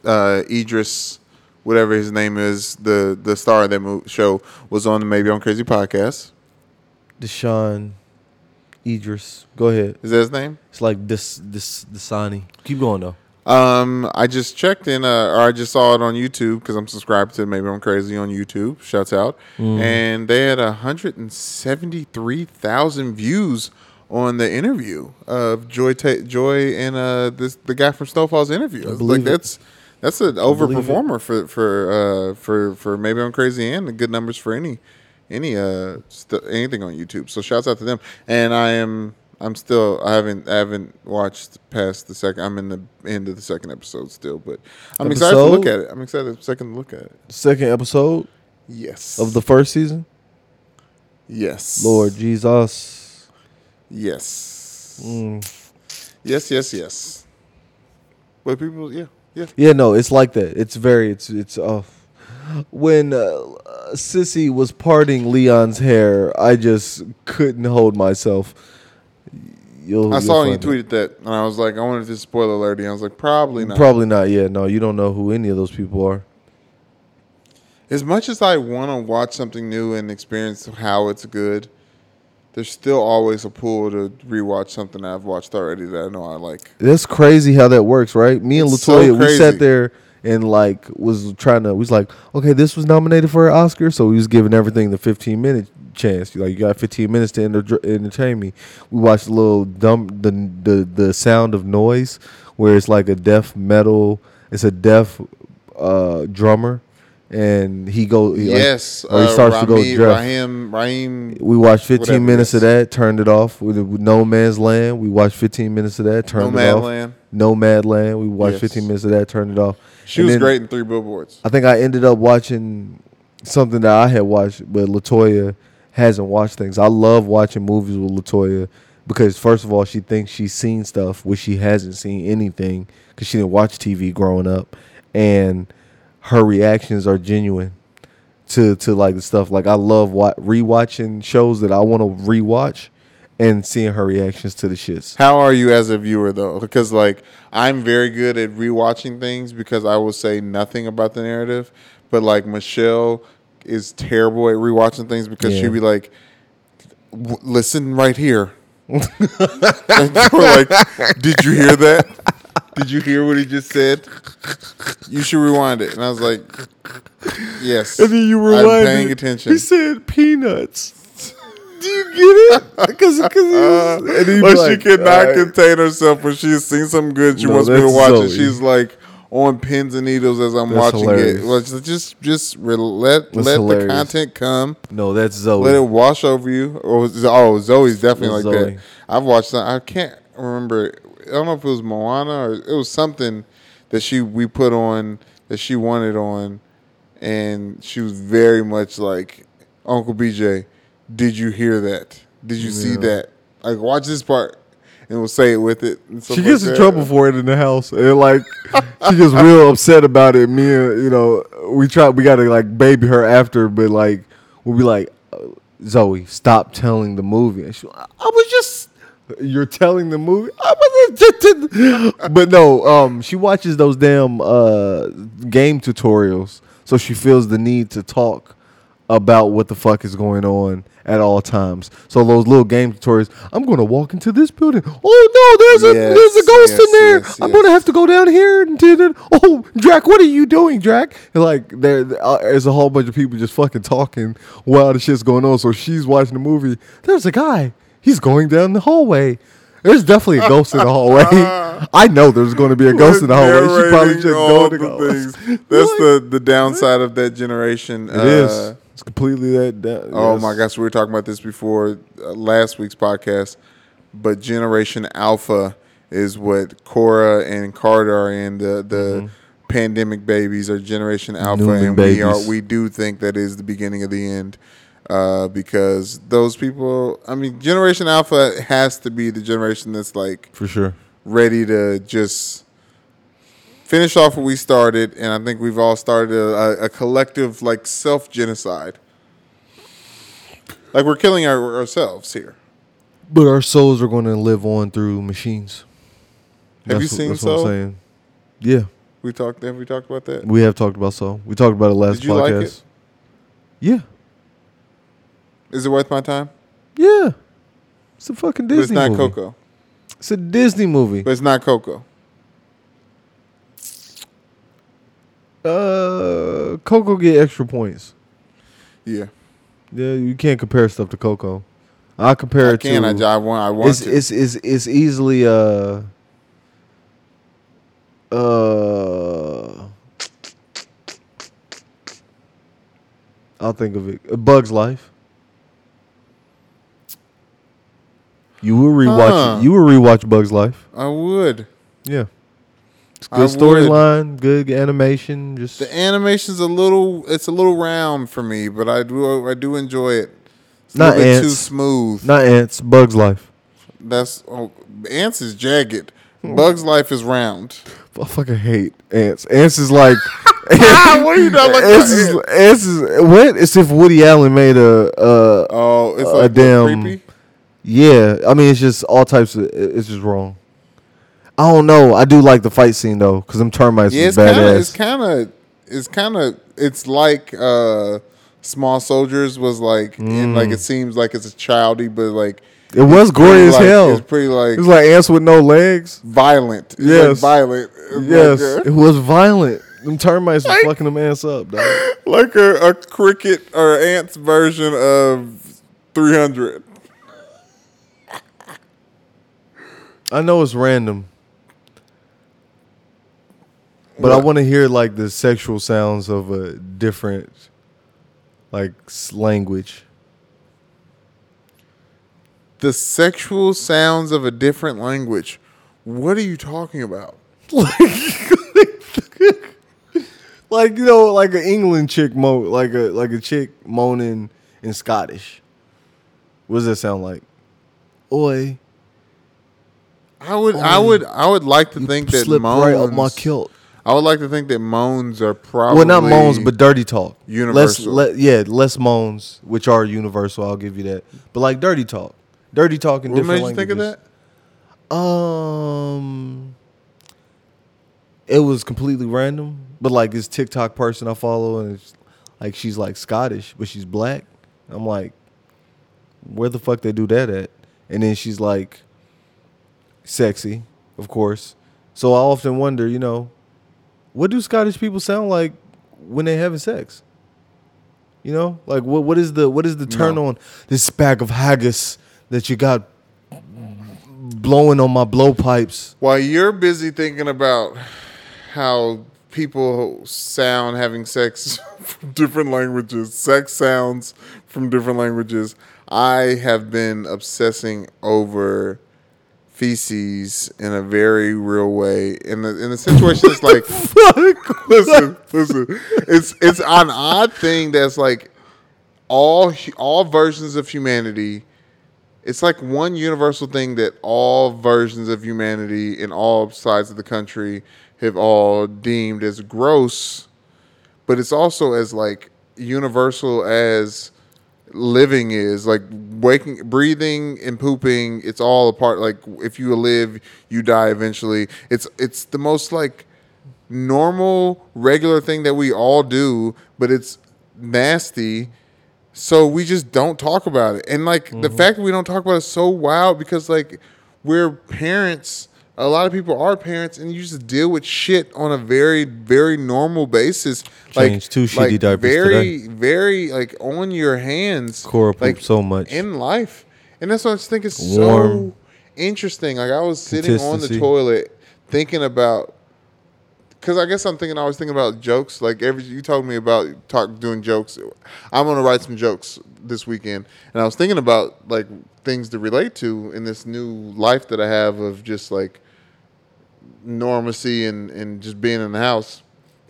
uh, Idris, whatever his name is, the the star of that movie, show was on the Maybe I'm Crazy podcast. Deshaun Idris. Go ahead. Is that his name? It's like this this Dasani. Keep going though. Um, I just checked in, uh, or I just saw it on YouTube because I'm subscribed to Maybe I'm Crazy on YouTube. Shouts out. Mm. And they had one hundred seventy-three thousand views on the interview of Joy, Ta- Joy, and uh, this the guy from Snowfall's interview. I was like, that's that's an overperformer for for uh, for for Maybe I'm Crazy and the good numbers for any any uh st- anything on YouTube. So shouts out to them. And I am. I'm still. I haven't. I haven't watched past the second. I'm in the end of the second episode still, but I'm episode? excited to look at it. I'm excited. Second to look at it. Second episode. Yes. Of the first season. Yes. Lord Jesus. Yes. Mm. Yes. Yes. Yes. But people, yeah, yeah, yeah. No, it's like that. It's very. It's it's off. Uh, when uh, Sissy was parting Leon's hair, I just couldn't hold myself. you'll. I you'll saw you tweeted that, and I was like, I wonder if this is spoiler alert. I was like, probably not. Probably not. Yeah, no, you don't know who any of those people are. As much as I want to watch something new and experience how it's good, there's still always a pull to rewatch something I've watched already that I know I like. That's crazy how that works, right? Me and it's Latoya, so we sat there and like was trying to. We was like, okay, this was nominated for an Oscar, so we was giving everything the fifteen minute chance. Like, you got fifteen minutes to enter- entertain me. We watched a little dumb the the the Sound of Noise, where it's like a deaf metal. It's a deaf uh, drummer. And he go he yes, like, uh, he starts Rami, to go. Raheem, Raheem. We watched fifteen minutes of that, turned it off. With No Man's Land, we watched fifteen minutes of that, turned Nomad it off. Land. Nomad Land, we watched yes. fifteen minutes of that, turned it off. She and was then, great in Three Billboards. I think I ended up watching something that I had watched, but Latoya hasn't watched things. I love watching movies with Latoya because first of all, she thinks she's seen stuff which she hasn't seen anything because she didn't watch T V growing up, and her reactions are genuine to, to like the stuff. Like, I love wa- rewatching shows that I want to rewatch and seeing her reactions to the shits. How are you as a viewer, though? Because, like, I'm very good at rewatching things because I will say nothing about the narrative. But, like, Michelle is terrible at rewatching things because yeah. she'll be like, listen right here. And we're like, did you hear that? Did you hear what he just said? You should rewind it. And I was like, yes. And then you rewind I'm paying it. attention. He said peanuts. Do you get it? Because uh, like, like, she cannot right. contain herself when she's seen something good. She no, wants me to watch so it. Easy. She's like on pins and needles as I'm that's watching hilarious. it. Well, just just re- let, let the content come. No, that's Zoe. Let it wash over you. Oh, oh Zoe's definitely that's like Zoe. that. I've watched that. I can't remember. I don't know if it was Moana or it was something that she we put on that she wanted on, and she was very much like, Uncle B J, did you hear that? Did you yeah. see that? Like, watch this part, and we'll say it with it. And she gets like in trouble for it in the house, and like she gets real upset about it. Me and you know we try we gotta like baby her after, but like we'll be like, Zoe, stop telling the movie. And she, I was just. You're telling the movie, but no. Um, she watches those damn uh game tutorials, so she feels the need to talk about what the fuck is going on at all times. So those little game tutorials. I'm gonna walk into this building. Oh no, there's yes, a there's a ghost yes, in there. Yes, I'm yes. gonna have to go down here and did it. Oh, Drac, what are you doing, Drac? And like there, there's a whole bunch of people just fucking talking while the shit's going on. So she's watching the movie. There's a guy. He's going down the hallway. There's definitely a ghost in the hallway. I know there's going to be a ghost in the hallway. She probably just all the things. That's the, the downside of that generation. It uh, is. It's completely that. that oh yes. my gosh, we were talking about this before uh, last week's podcast. But Generation Alpha is what Cora and Carter are in. The the mm-hmm. pandemic babies are Generation Alpha, Newman and babies. we are. We do think that is the beginning of the end. Uh, because those people, I mean, Generation Alpha has to be the generation that's like for sure ready to just finish off what we started, and I think we've all started a, a collective like self genocide. Like we're killing our, ourselves here, but our souls are going to live on through machines. Have that's you seen what, that's Soul? What I'm saying. Yeah, we talked. Have we talked about that? We have talked about Soul. We talked about it last Did you podcast. Like it? Yeah. Is it worth my time? Yeah. It's a fucking Disney movie. But it's not movie. Coco. It's a Disney movie. But it's not Coco. Uh, Coco get extra points. Yeah. Yeah, you can't compare stuff to Coco. I compare I it can, to... I can. I want, I want it's, to. It's, it's, it's easily... Uh, uh, I'll think of it. A Bug's Life. You would rewatch. Huh. You would rewatch Bug's Life. I would. Yeah, it's good storyline, good animation. Just the animation's a little. It's a little round for me, but I do. I do enjoy it. It's not a little bit too smooth. Not Ants. Bug's Life. That's oh, Ants is jagged. Hmm. Bug's Life is round. I fucking hate Ants. Ants is like. What are you not like? Ants is, ants? Ants is what? It's if Woody Allen made a. a oh, it's a, like a damn. Creepy? Yeah, I mean, it's just all types of, it's just wrong. I don't know. I do like the fight scene, though, because them termites yeah, is badass. It's kind of, it's kind of, it's like uh, Small Soldiers was like, mm. and like it seems like it's a childy, but like. It was gory as like, hell. It's pretty like. It was like ants with no legs. Violent. It's yes. Like violent. It's yes. Like a, it was violent. Them termites like, were fucking them ants up, dog. Like a, a cricket or ants version of three hundred. I know it's random. But what? I want to hear like the sexual sounds of a different like language. The sexual sounds of a different language. What are you talking about? Like, like you know, like an England chick mo, like a like a chick moaning in Scottish. What does that sound like? Oi. I would, Oi. I would, I would like to think you that slipped moans. Right up my kilt. I would like to think that moans are probably well, not moans, but dirty talk. Universal. Less, le- yeah, less moans, which are universal. I'll give you that. But like dirty talk. Dirty talk in what different languages. What made you think of that? Um, it was completely random, but like this TikTok person I follow, and it's like she's like Scottish, but she's black. I'm like, where the fuck they do that at? And then she's like, sexy, of course. So I often wonder, you know, what do Scottish people sound like when they're having sex? You know, like what what is the what is the turn no. on this pack of haggis? That you got blowing on my blowpipes. While you're busy thinking about how people sound having sex from different languages, sex sounds from different languages, I have been obsessing over feces in a very real way. In the in the situation, it's like, fuck? listen, listen, it's it's an odd thing that's like all all versions of humanity. It's like one universal thing that all versions of humanity in all sides of the country have all deemed as gross, but it's also as like universal as living is. Like waking, breathing, and pooping. It's all a part. Like if you live, you die eventually. It's it's the most like normal, regular thing that we all do, but it's nasty. So we just don't talk about it. And, like, mm-hmm. the fact that we don't talk about it is so wild because, like, we're parents. A lot of people are parents, and you just deal with shit on a very, very normal basis. Changed like, two shitty like diapers very, today. very, like, on your hands. Cora pooped like, so much. In life. And that's what I was thinking is Warm. so interesting. Like, I was sitting on the toilet thinking about, because I guess I'm thinking, I was thinking about jokes. Like, every you told me about talk doing jokes. I'm going to write some jokes this weekend. And I was thinking about, like, things to relate to in this new life that I have of just, like, normalcy and, and just being in the house.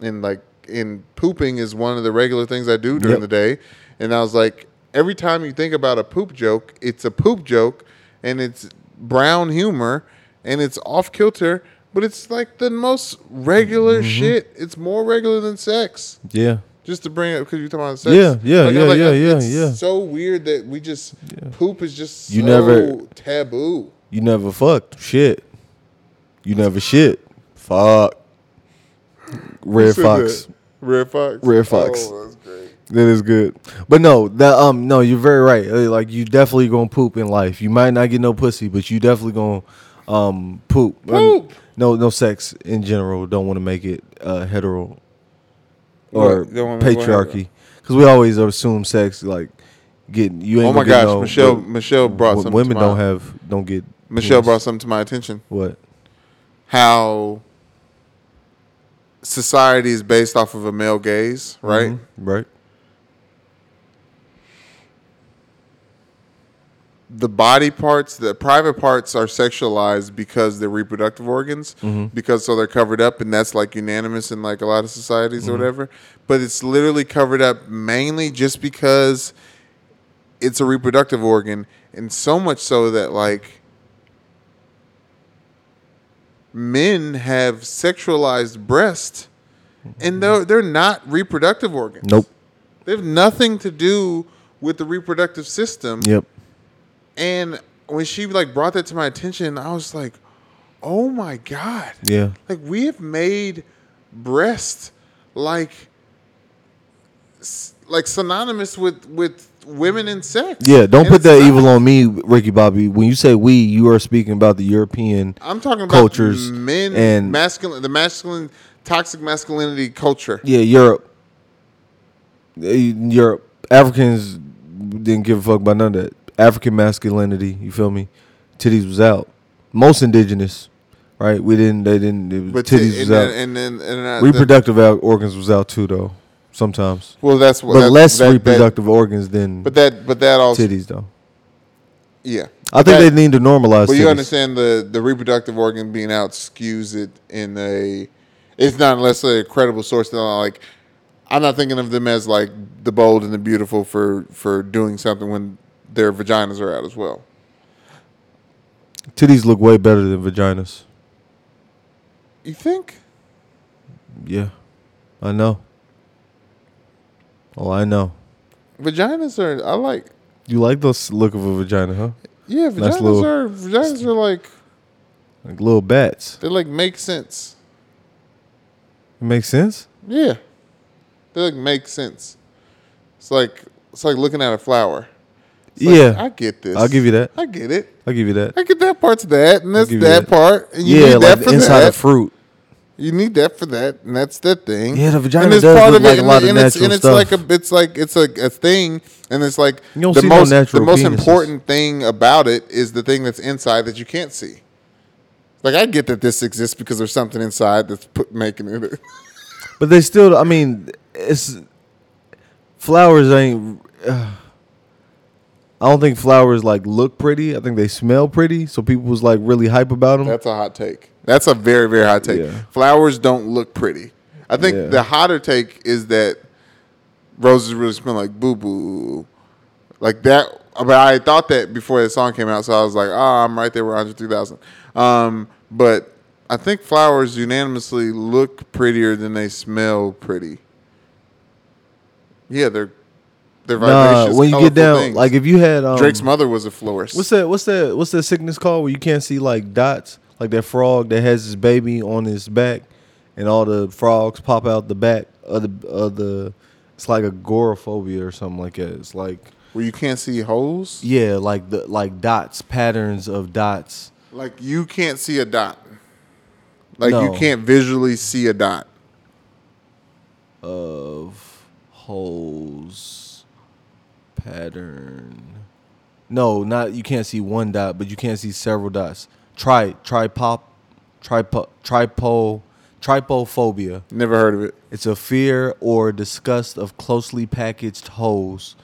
And, like, and pooping is one of the regular things I do during yep. the day. And I was like, every time you think about a poop joke, it's a poop joke. And it's brown humor. And it's off-kilter. But it's like the most regular mm-hmm. shit. It's more regular than sex. Yeah. Just to bring it up because you're talking about sex. Yeah, yeah, like, yeah, like, yeah, yeah. It's yeah. so weird that we just, yeah. poop is just you so never, taboo. You never fucked. Shit. You never shit. Fuck. Red Fox. Red Fox? Red Fox. Oh, that's great. That is good. But no, that um, no, you're very right. Like, you definitely gonna poop in life. You might not get no pussy, but you definitely gonna um, poop. Poop. And, No, no sex in general. Don't want to make it uh, hetero or patriarchy because we always assume sex like getting you. Ain't oh my gosh, no, Michelle! Michelle brought something. Women to my, don't have don't get. Michelle brought something to my attention. What? How society is based off of a male gaze, right? Mm-hmm, right. The body parts, the private parts are sexualized because they're reproductive organs, mm-hmm. because so they're covered up, and that's like unanimous in like a lot of societies mm-hmm. or whatever. But it's literally covered up mainly just because it's a reproductive organ, and so much so that like men have sexualized breasts, and they're, they're not reproductive organs. Nope. They have nothing to do with the reproductive system. Yep. And when she like brought that to my attention, I was like, oh my God. Yeah. Like, we have made breast like like synonymous with with women and sex. Yeah, don't and put that evil on me, Ricky Bobby. When you say we, you are speaking about the European I'm talking about cultures men and masculine the masculine toxic masculinity culture. Yeah, Europe. Europe. Africans didn't give a fuck about none of that. African masculinity, you feel me? Titties was out. Most indigenous, right? We didn't. They didn't. It was, but titties t- was then, out. And then, and then uh, reproductive the, organs was out too, though. Sometimes. Well, that's what. But that, less that, reproductive that, organs than. But that. But that also. Titties, though. Yeah, I think that, they need to normalize. Well, you titties. Understand the the reproductive organ being out skews it in a. It's not necessarily a credible source. That I like. I'm not thinking of them as like the bold and the beautiful for, for doing something when their vaginas are out as well. Titties look way better than vaginas. You think? Yeah, I know. Oh, I know. Vaginas are, I like. You like the look of a vagina, huh? Yeah, vaginas nice little, are, vaginas are like. Like little bats. They like make sense. It makes sense? Yeah. They like make sense. It's like it's like looking at a flower. It's yeah, like, I get this. I'll give you that. I get it. I'll give you that. I get that part's that, and that's that, that part. And you yeah, need like that for the inside that. Of fruit. You need that for that, and that's that thing. Yeah, the vagina does part look of like it, a lot and, of and natural it's, stuff. And it's like a, it's like it's like a thing, and it's like the most no the most penises. Important thing about it is the thing that's inside that you can't see. Like I get that this exists because there's something inside that's put, making it. But they still, I mean. It's flowers ain't. Uh, I don't think flowers like look pretty. I think they smell pretty, so people was like really hype about them. That's a hot take. That's a very very hot take. Yeah. Flowers don't look pretty. I think yeah. the hotter take is that roses really smell like boo boo, like that. But I thought that before the song came out, so I was like, ah, oh, I'm right there with Andre three thousand. Um, but I think flowers unanimously look prettier than they smell pretty. Yeah, they're they're vivacious. Nah, when you get down, things. Like if you had um, Drake's mother was a florist. What's that? What's that? What's that sickness called where you can't see like dots? Like that frog that has his baby on his back, and all the frogs pop out the back of the of the. It's like agoraphobia or something like that. It's like where you can't see holes. Yeah, like the like dots, patterns of dots. Like you can't see a dot. Like no. You can't visually see a dot. Of. Holes pattern. No, not you can't see one dot, but you can't see several dots. Tri tripop tripo tripo tripophobia. Never heard of it. It's a fear or disgust of closely packaged holes.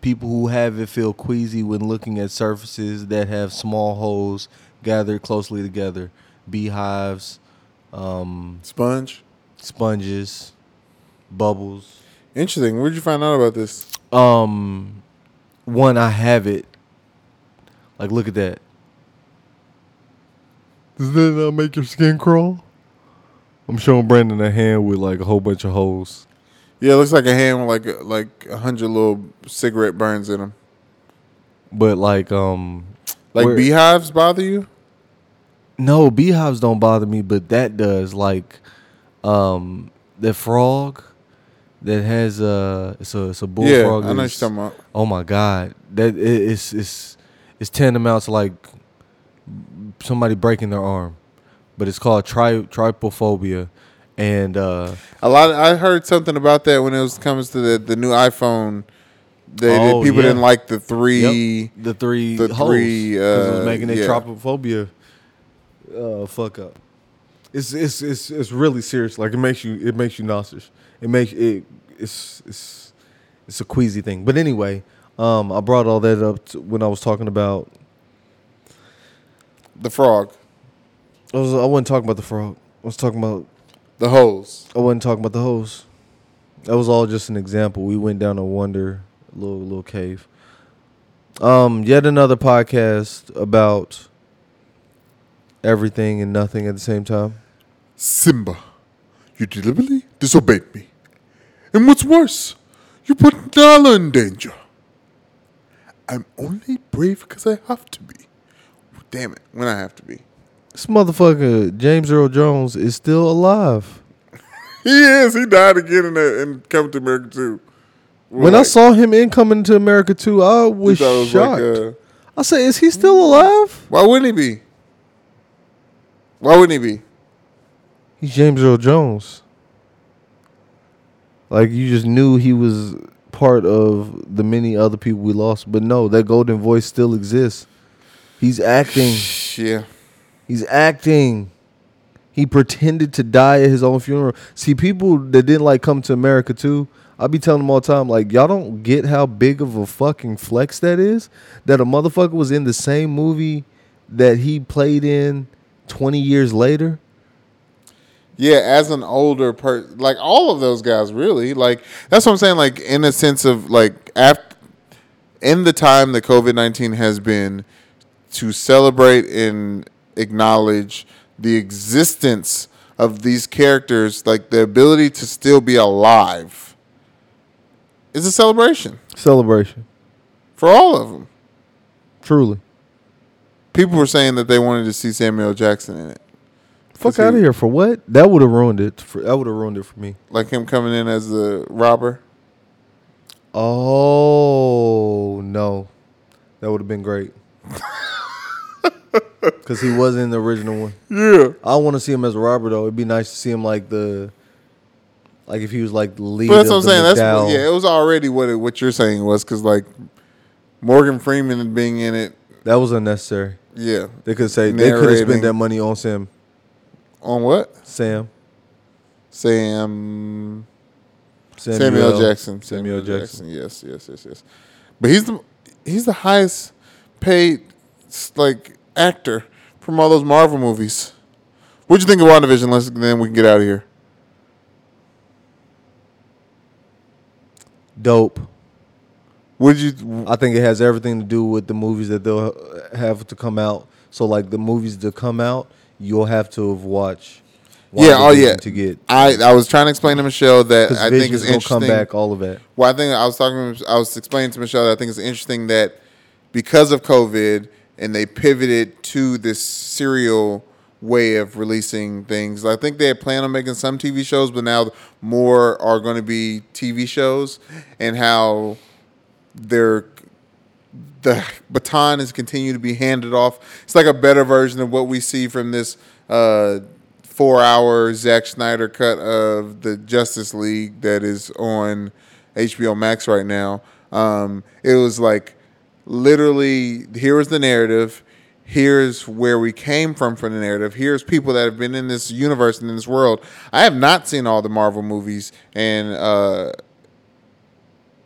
People who have it feel queasy when looking at surfaces that have small holes gathered closely together. Beehives, um, sponge, sponges, bubbles. Interesting. Where'd you find out about this? Um, one, I have it. Like, look at that. Does that not make your skin crawl? I'm showing Brandon a hand with, like, a whole bunch of holes. Yeah, it looks like a hand with, like, like a hundred little cigarette burns in them. But, like, um... Like, where, beehives bother you? No, beehives don't bother me, but that does. Like, um, the frog... That has a it's a it's a bullfrog. Yeah, I know what you're talking about. Oh my God, that it's it's it's tantamount to like somebody breaking their arm, but it's called tri tripophobia, and uh, a lot. Of, I heard something about that when it was comes to the, the new iPhone. They oh, people yeah. didn't like the three, yep. the three, the holes, three. Uh, it was making that yeah. tripophobia uh, fuck up. It's it's it's it's really serious. Like it makes you it makes you nauseous. It makes it it's it's it's a queasy thing. But anyway, um, I brought all that up to when I was talking about the frog. I was I wasn't talking about the frog. I was talking about the holes. I wasn't talking about the holes. That was all just an example. We went down a wonder little little cave. Um, yet another podcast about everything and nothing at the same time. Simba, you deliberately disobeyed me. And what's worse, you put Nala in danger. I'm only brave because I have to be. Damn it, when I have to be. This motherfucker, James Earl Jones, is still alive. He is. He died again in, a, in Coming to America two. We're when like, I saw him in Coming to America two, I was, I was shocked. Like, uh, I said, is he still alive? Why wouldn't he be? Why wouldn't he be? He's James Earl Jones. Like, you just knew he was part of the many other people we lost. But no, that golden voice still exists. He's acting. Yeah. He's acting. He pretended to die at his own funeral. See, people that didn't like Come to America too, I be telling them all the time, like, y'all don't get how big of a fucking flex that is, that a motherfucker was in the same movie that he played in twenty years later. Yeah, as an older person, like all of those guys, really. Like, that's what I'm saying, like, in a sense of, like, after, in the time that COVID nineteen has been to celebrate and acknowledge the existence of these characters, like the ability to still be alive, is a celebration. Celebration. For all of them. Truly. People were saying that they wanted to see Samuel L. Jackson in it. Fuck out of here. For what? That would have ruined it. For, that would have ruined it for me. Like him coming in as the robber? Oh, no. That would have been great. Because he was in the original one. Yeah. I want to see him as a robber, though. It'd be nice to see him like the... Like if he was like the leader. But that's what I'm saying. That's what, yeah, it was already what it, what you're saying was, because like Morgan Freeman being in it. That was unnecessary. Yeah. They could say narrating. They could have spent that money on Sam. On what? Sam. Sam. Samuel, Samuel Jackson. Samuel, Samuel Jackson. Jackson. Yes, yes, yes, yes. But he's the he's the highest paid like actor from all those Marvel movies. What'd you think of WandaVision? Let's then we can get out of here. Dope. Would you? I think it has everything to do with the movies that they'll have to come out. So like the movies that come out, you'll have to have watched. Yeah, oh yeah. To get, I, I was trying to explain to Michelle that I think it's interesting. Come back, all of that. Well, I think I was talking. I was explaining to Michelle that I think it's interesting that because of COVID and they pivoted to this serial way of releasing things. I think they had planned on making some T V shows, but now more are going to be T V shows, and how they're the baton is continued to be handed off. It's like a better version of what we see from this uh, four-hour Zack Snyder cut of the Justice League that is on H B O Max right now. Um, it was like literally here is the narrative. Here's where we came from for the narrative. Here's people that have been in this universe and in this world. I have not seen all the Marvel movies and uh,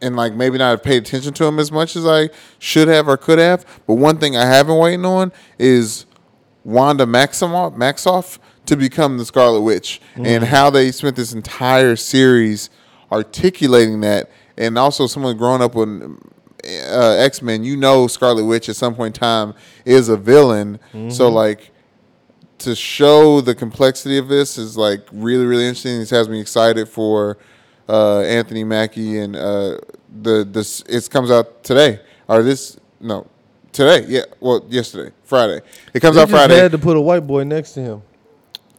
and like maybe not have paid attention to them as much as I should have or could have. But one thing I have been waiting on is Wanda Maximoff, Maximoff to become the Scarlet Witch, mm-hmm. and how they spent this entire series articulating that. And also someone growing up with... Uh, X-Men, you know Scarlet Witch at some point in time is a villain. Mm-hmm. So, like, to show the complexity of this is, like, really, really interesting. This has me excited for uh, Anthony Mackie. And uh, the this it comes out today. Or this, no, today. Yeah, well, yesterday, Friday. It comes they out just Friday. They had to put a white boy next to him.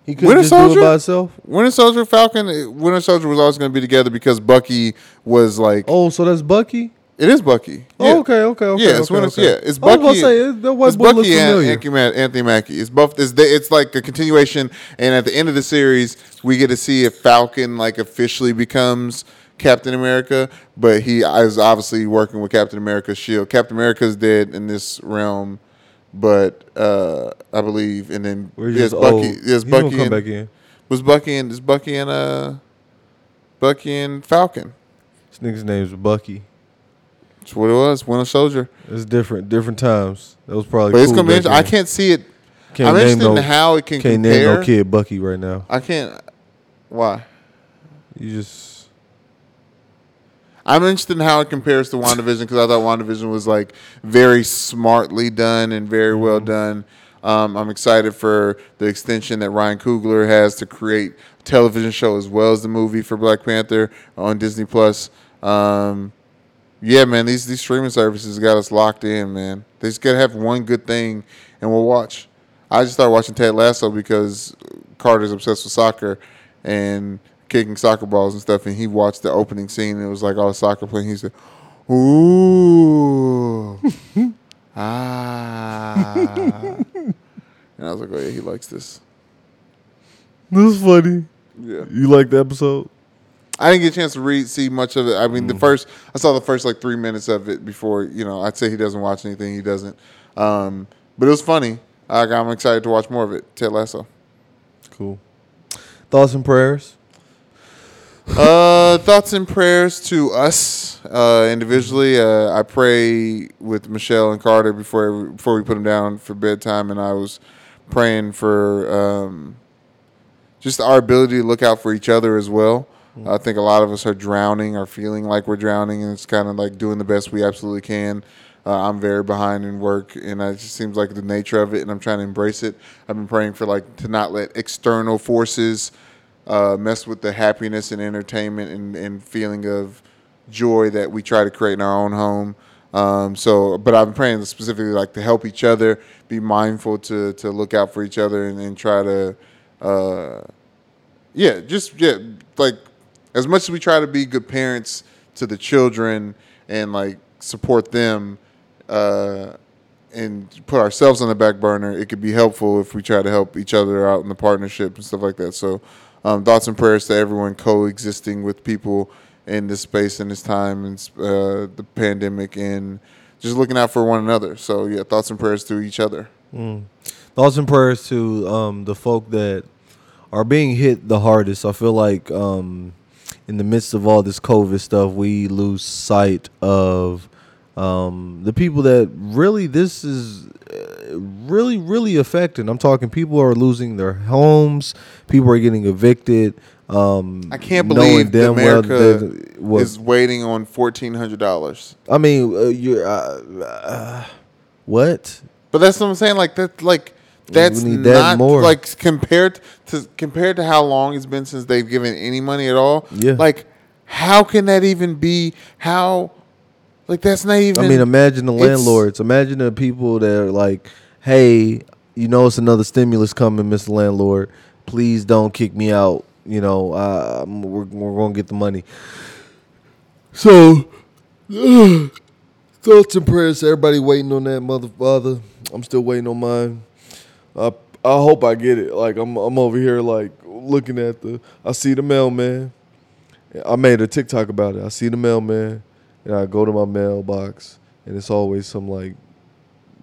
He couldn't just Soldier, do it by himself. Winter Soldier, Falcon, Winter Soldier was always going to be together because Bucky was, like... Oh, so that's Bucky? It is Bucky. Yeah. Oh, okay, okay, okay. Yeah, okay, it's when it's, okay. yeah, it's Bucky. I was going to say, that white boy looks familiar. It's Bucky and Anthony Mackie. It's, buff, it's, it's like a continuation, and at the end of the series, we get to see if Falcon like officially becomes Captain America, but he is obviously working with Captain America's shield. Captain America's dead in this realm, but uh, I believe, and then there's Bucky. There's Bucky come and, back in. Was Bucky and, is Bucky and, uh, Bucky and Falcon? This nigga's name is Bucky. That's what it was, Winter Soldier. It's different, different times. That was probably. But cool, it's gonna be interesting. I can't see it. Can't I'm interested no, in how it can can't compare. Can't name no kid Bucky right now. I can't. Why? You just. I'm interested in how it compares to WandaVision because I thought WandaVision was like very smartly done and very mm-hmm. well done. Um, I'm excited for the extension that Ryan Coogler has to create a television show as well as the movie for Black Panther on Disney Plus. Um, yeah, man, these these streaming services got us locked in, man. They just got to have one good thing, and we'll watch. I just started watching Ted Lasso because Carter's obsessed with soccer and kicking soccer balls and stuff, and he watched the opening scene, and it was like all the soccer playing. He said, ooh, ah. And I was like, oh, yeah, he likes this. This is funny. Yeah. You like the episode? I didn't get a chance to read, see much of it. I mean, mm. the first, I saw the first like three minutes of it before, you know, I'd say he doesn't watch anything. He doesn't. Um, but it was funny. I, I'm excited to watch more of it. Ted Lasso. Cool. Thoughts and prayers? Uh, thoughts and prayers to us uh, individually. Uh, I pray with Michelle and Carter before, before we put them down for bedtime, and I was praying for um, just our ability to look out for each other as well. I think a lot of us are drowning or feeling like we're drowning, and it's kind of like doing the best we absolutely can. Uh, I'm very behind in work, and it just seems like the nature of it, and I'm trying to embrace it. I've been praying for like to not let external forces uh, mess with the happiness and entertainment and, and feeling of joy that we try to create in our own home. Um, so, but I've been praying specifically like to help each other, be mindful to to look out for each other, and, and try to, uh, yeah, just yeah, like. As much as we try to be good parents to the children and like support them uh, and put ourselves on the back burner, it could be helpful if we try to help each other out in the partnership and stuff like that. So um, thoughts and prayers to everyone coexisting with people in this space and this time and uh, the pandemic and just looking out for one another. So, yeah, thoughts and prayers to each other. Mm. Thoughts and prayers to um, the folk that are being hit the hardest. I feel like... Um, in the midst of all this COVID stuff, we lose sight of um, the people that really this is really, really affecting. I'm talking people are losing their homes. People are getting evicted. Um, I can't believe that America well, is waiting on fourteen hundred dollars. I mean, uh, you uh, uh, what? But that's what I'm saying. Like that, like that's not that more. Like compared to compared to how long it's been since they've given any money at all. Yeah. Like, how can that even be? How, like, that's not even. I mean, imagine the landlords. Imagine the people that are like, "Hey, you know, it's another stimulus coming, Mister Landlord. Please don't kick me out. You know, uh, we're we're gonna get the money." So, ugh, thoughts and prayers to everybody waiting on that mother father. I'm still waiting on mine. I I hope I get it. Like I'm I'm over here like looking at the I see the mailman. I made a TikTok about it. I see the mailman and I go to my mailbox and it's always some like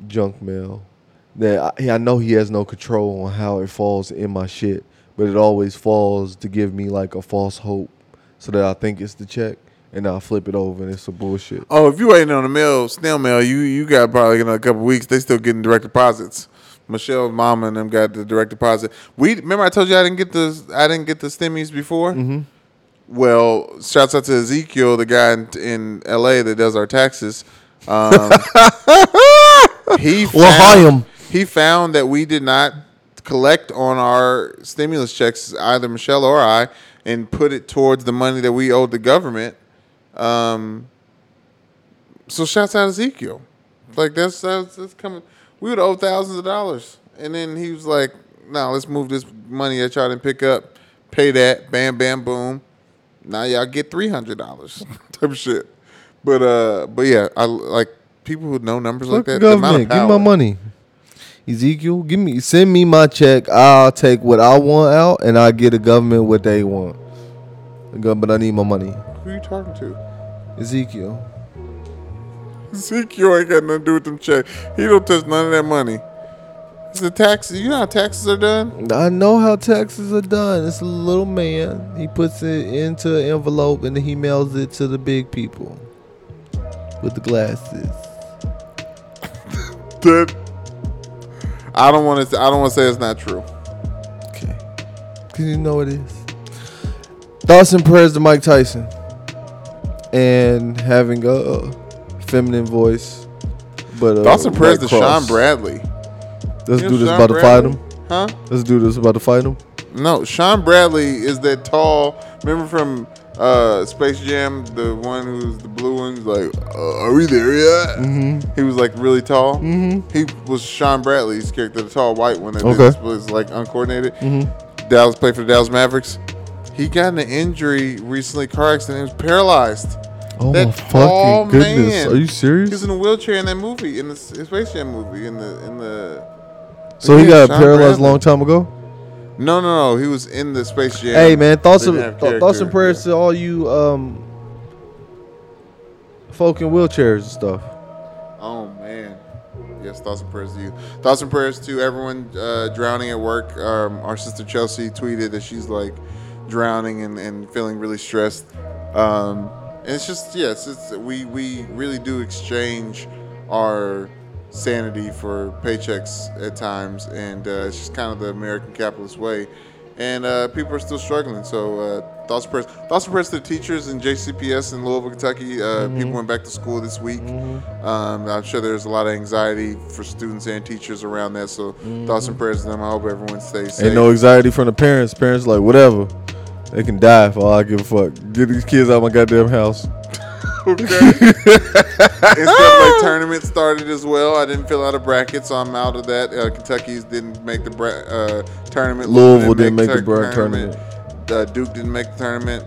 junk mail that I, I know he has no control on how it falls in my shit, but it always falls to give me like a false hope so that I think it's the check. And I'll flip it over, and it's some bullshit. Oh, if you waiting on the mail, snail mail, you you got probably another couple of weeks. They still getting direct deposits. Michelle's mama and them got the direct deposit. We remember I told you I didn't get the I didn't get the stimmies before. Mm-hmm. Well, shouts out to Ezekiel, the guy in, in L A that does our taxes. Um, he found, well, him. He found that we did not collect on our stimulus checks, either Michelle or I, and put it towards the money that we owed the government. Um. So shouts out Ezekiel, like that's that's, that's coming. We would owe thousands of dollars, and then he was like, "No, nah, let's move this money that y'all didn't pick up, pay that, bam, bam, boom. Now y'all get three hundred dollars type of shit." But uh, but yeah, I like people who know numbers Look like that. The amount of power. Give me my money, Ezekiel. Give me, send me my check. I'll take what I want out, and I get the government what they want. But I need my money. Who you talking to? Ezekiel. Ezekiel ain't got nothing to do with them checks. He don't touch none of that money. It's the taxes. You know how taxes are done? I know how taxes are done. It's a little man. He puts it into an envelope and then he mails it to the big people with the glasses. That, I don't want to. I don't want to say it's not true. Okay, because you know it is. Thoughts and prayers to Mike Tyson. And having a feminine voice, but thoughts and prayers to Sean Bradley. This dude is about to fight him, huh? This dude is about to fight him. No, Sean Bradley is that tall. Remember from Uh, Space Jam, the one who's the blue one, was like, uh, are we there yet? Mm-hmm. He was like really tall. Mm-hmm. He was Sean Bradley's character, the tall white one that okay. was like uncoordinated. Mm-hmm. Dallas played for the Dallas Mavericks. He got an injury recently, car accident. He was paralyzed. Oh that my fucking goodness! Man. Are you serious? He was in a wheelchair in that movie, in the Space Jam movie, in the in the. So he got Sean paralyzed a long time ago. No, no, no. He was in the Space Jam. Hey, man, thoughts and th- thoughts and prayers yeah. to all you um, folk in wheelchairs and stuff. Oh man, yes, thoughts and prayers to you. Thoughts and prayers to everyone uh, drowning at work. Um, our sister Chelsea tweeted that she's like drowning and, and feeling really stressed. Um, and it's just yes, it's we we really do exchange our sanity for paychecks at times, and uh, it's just kind of the American capitalist way, and uh, people are still struggling. So uh, thoughts and prayers, thoughts and prayers to the teachers in J C P S in Louisville, Kentucky. Uh, mm-hmm. People went back to school this week. Mm-hmm. Um, I'm sure there's a lot of anxiety for students and teachers around that. So mm-hmm. thoughts and prayers to them. I hope everyone stays safe. Ain't no anxiety from the parents. Parents like whatever, they can die for all I give a fuck. Get these kids out of my goddamn house. Okay. And stuff like tournament started as well. I didn't fill out a bracket, so I'm out of that. Uh, Kentucky's didn't make the bra- uh, tournament. Louisville didn't make, make the bra- tournament. tournament. Uh, Duke didn't make the tournament.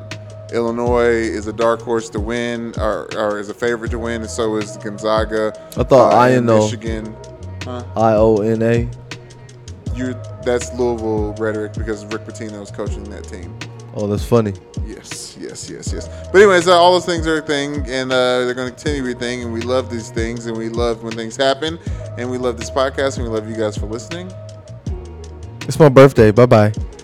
Illinois is a dark horse to win, or, or is a favorite to win, and so is Gonzaga. I thought uh, I N O. Michigan. Huh? I O N A. You're, that's Louisville rhetoric because Rick Pitino is coaching that team. Oh, that's funny. Yes, yes, yes, yes. But anyways, uh, all those things are a thing, and uh, they're going to continue to be a thing, and we love these things, and we love when things happen, and we love this podcast, and we love you guys for listening. It's my birthday. Bye-bye.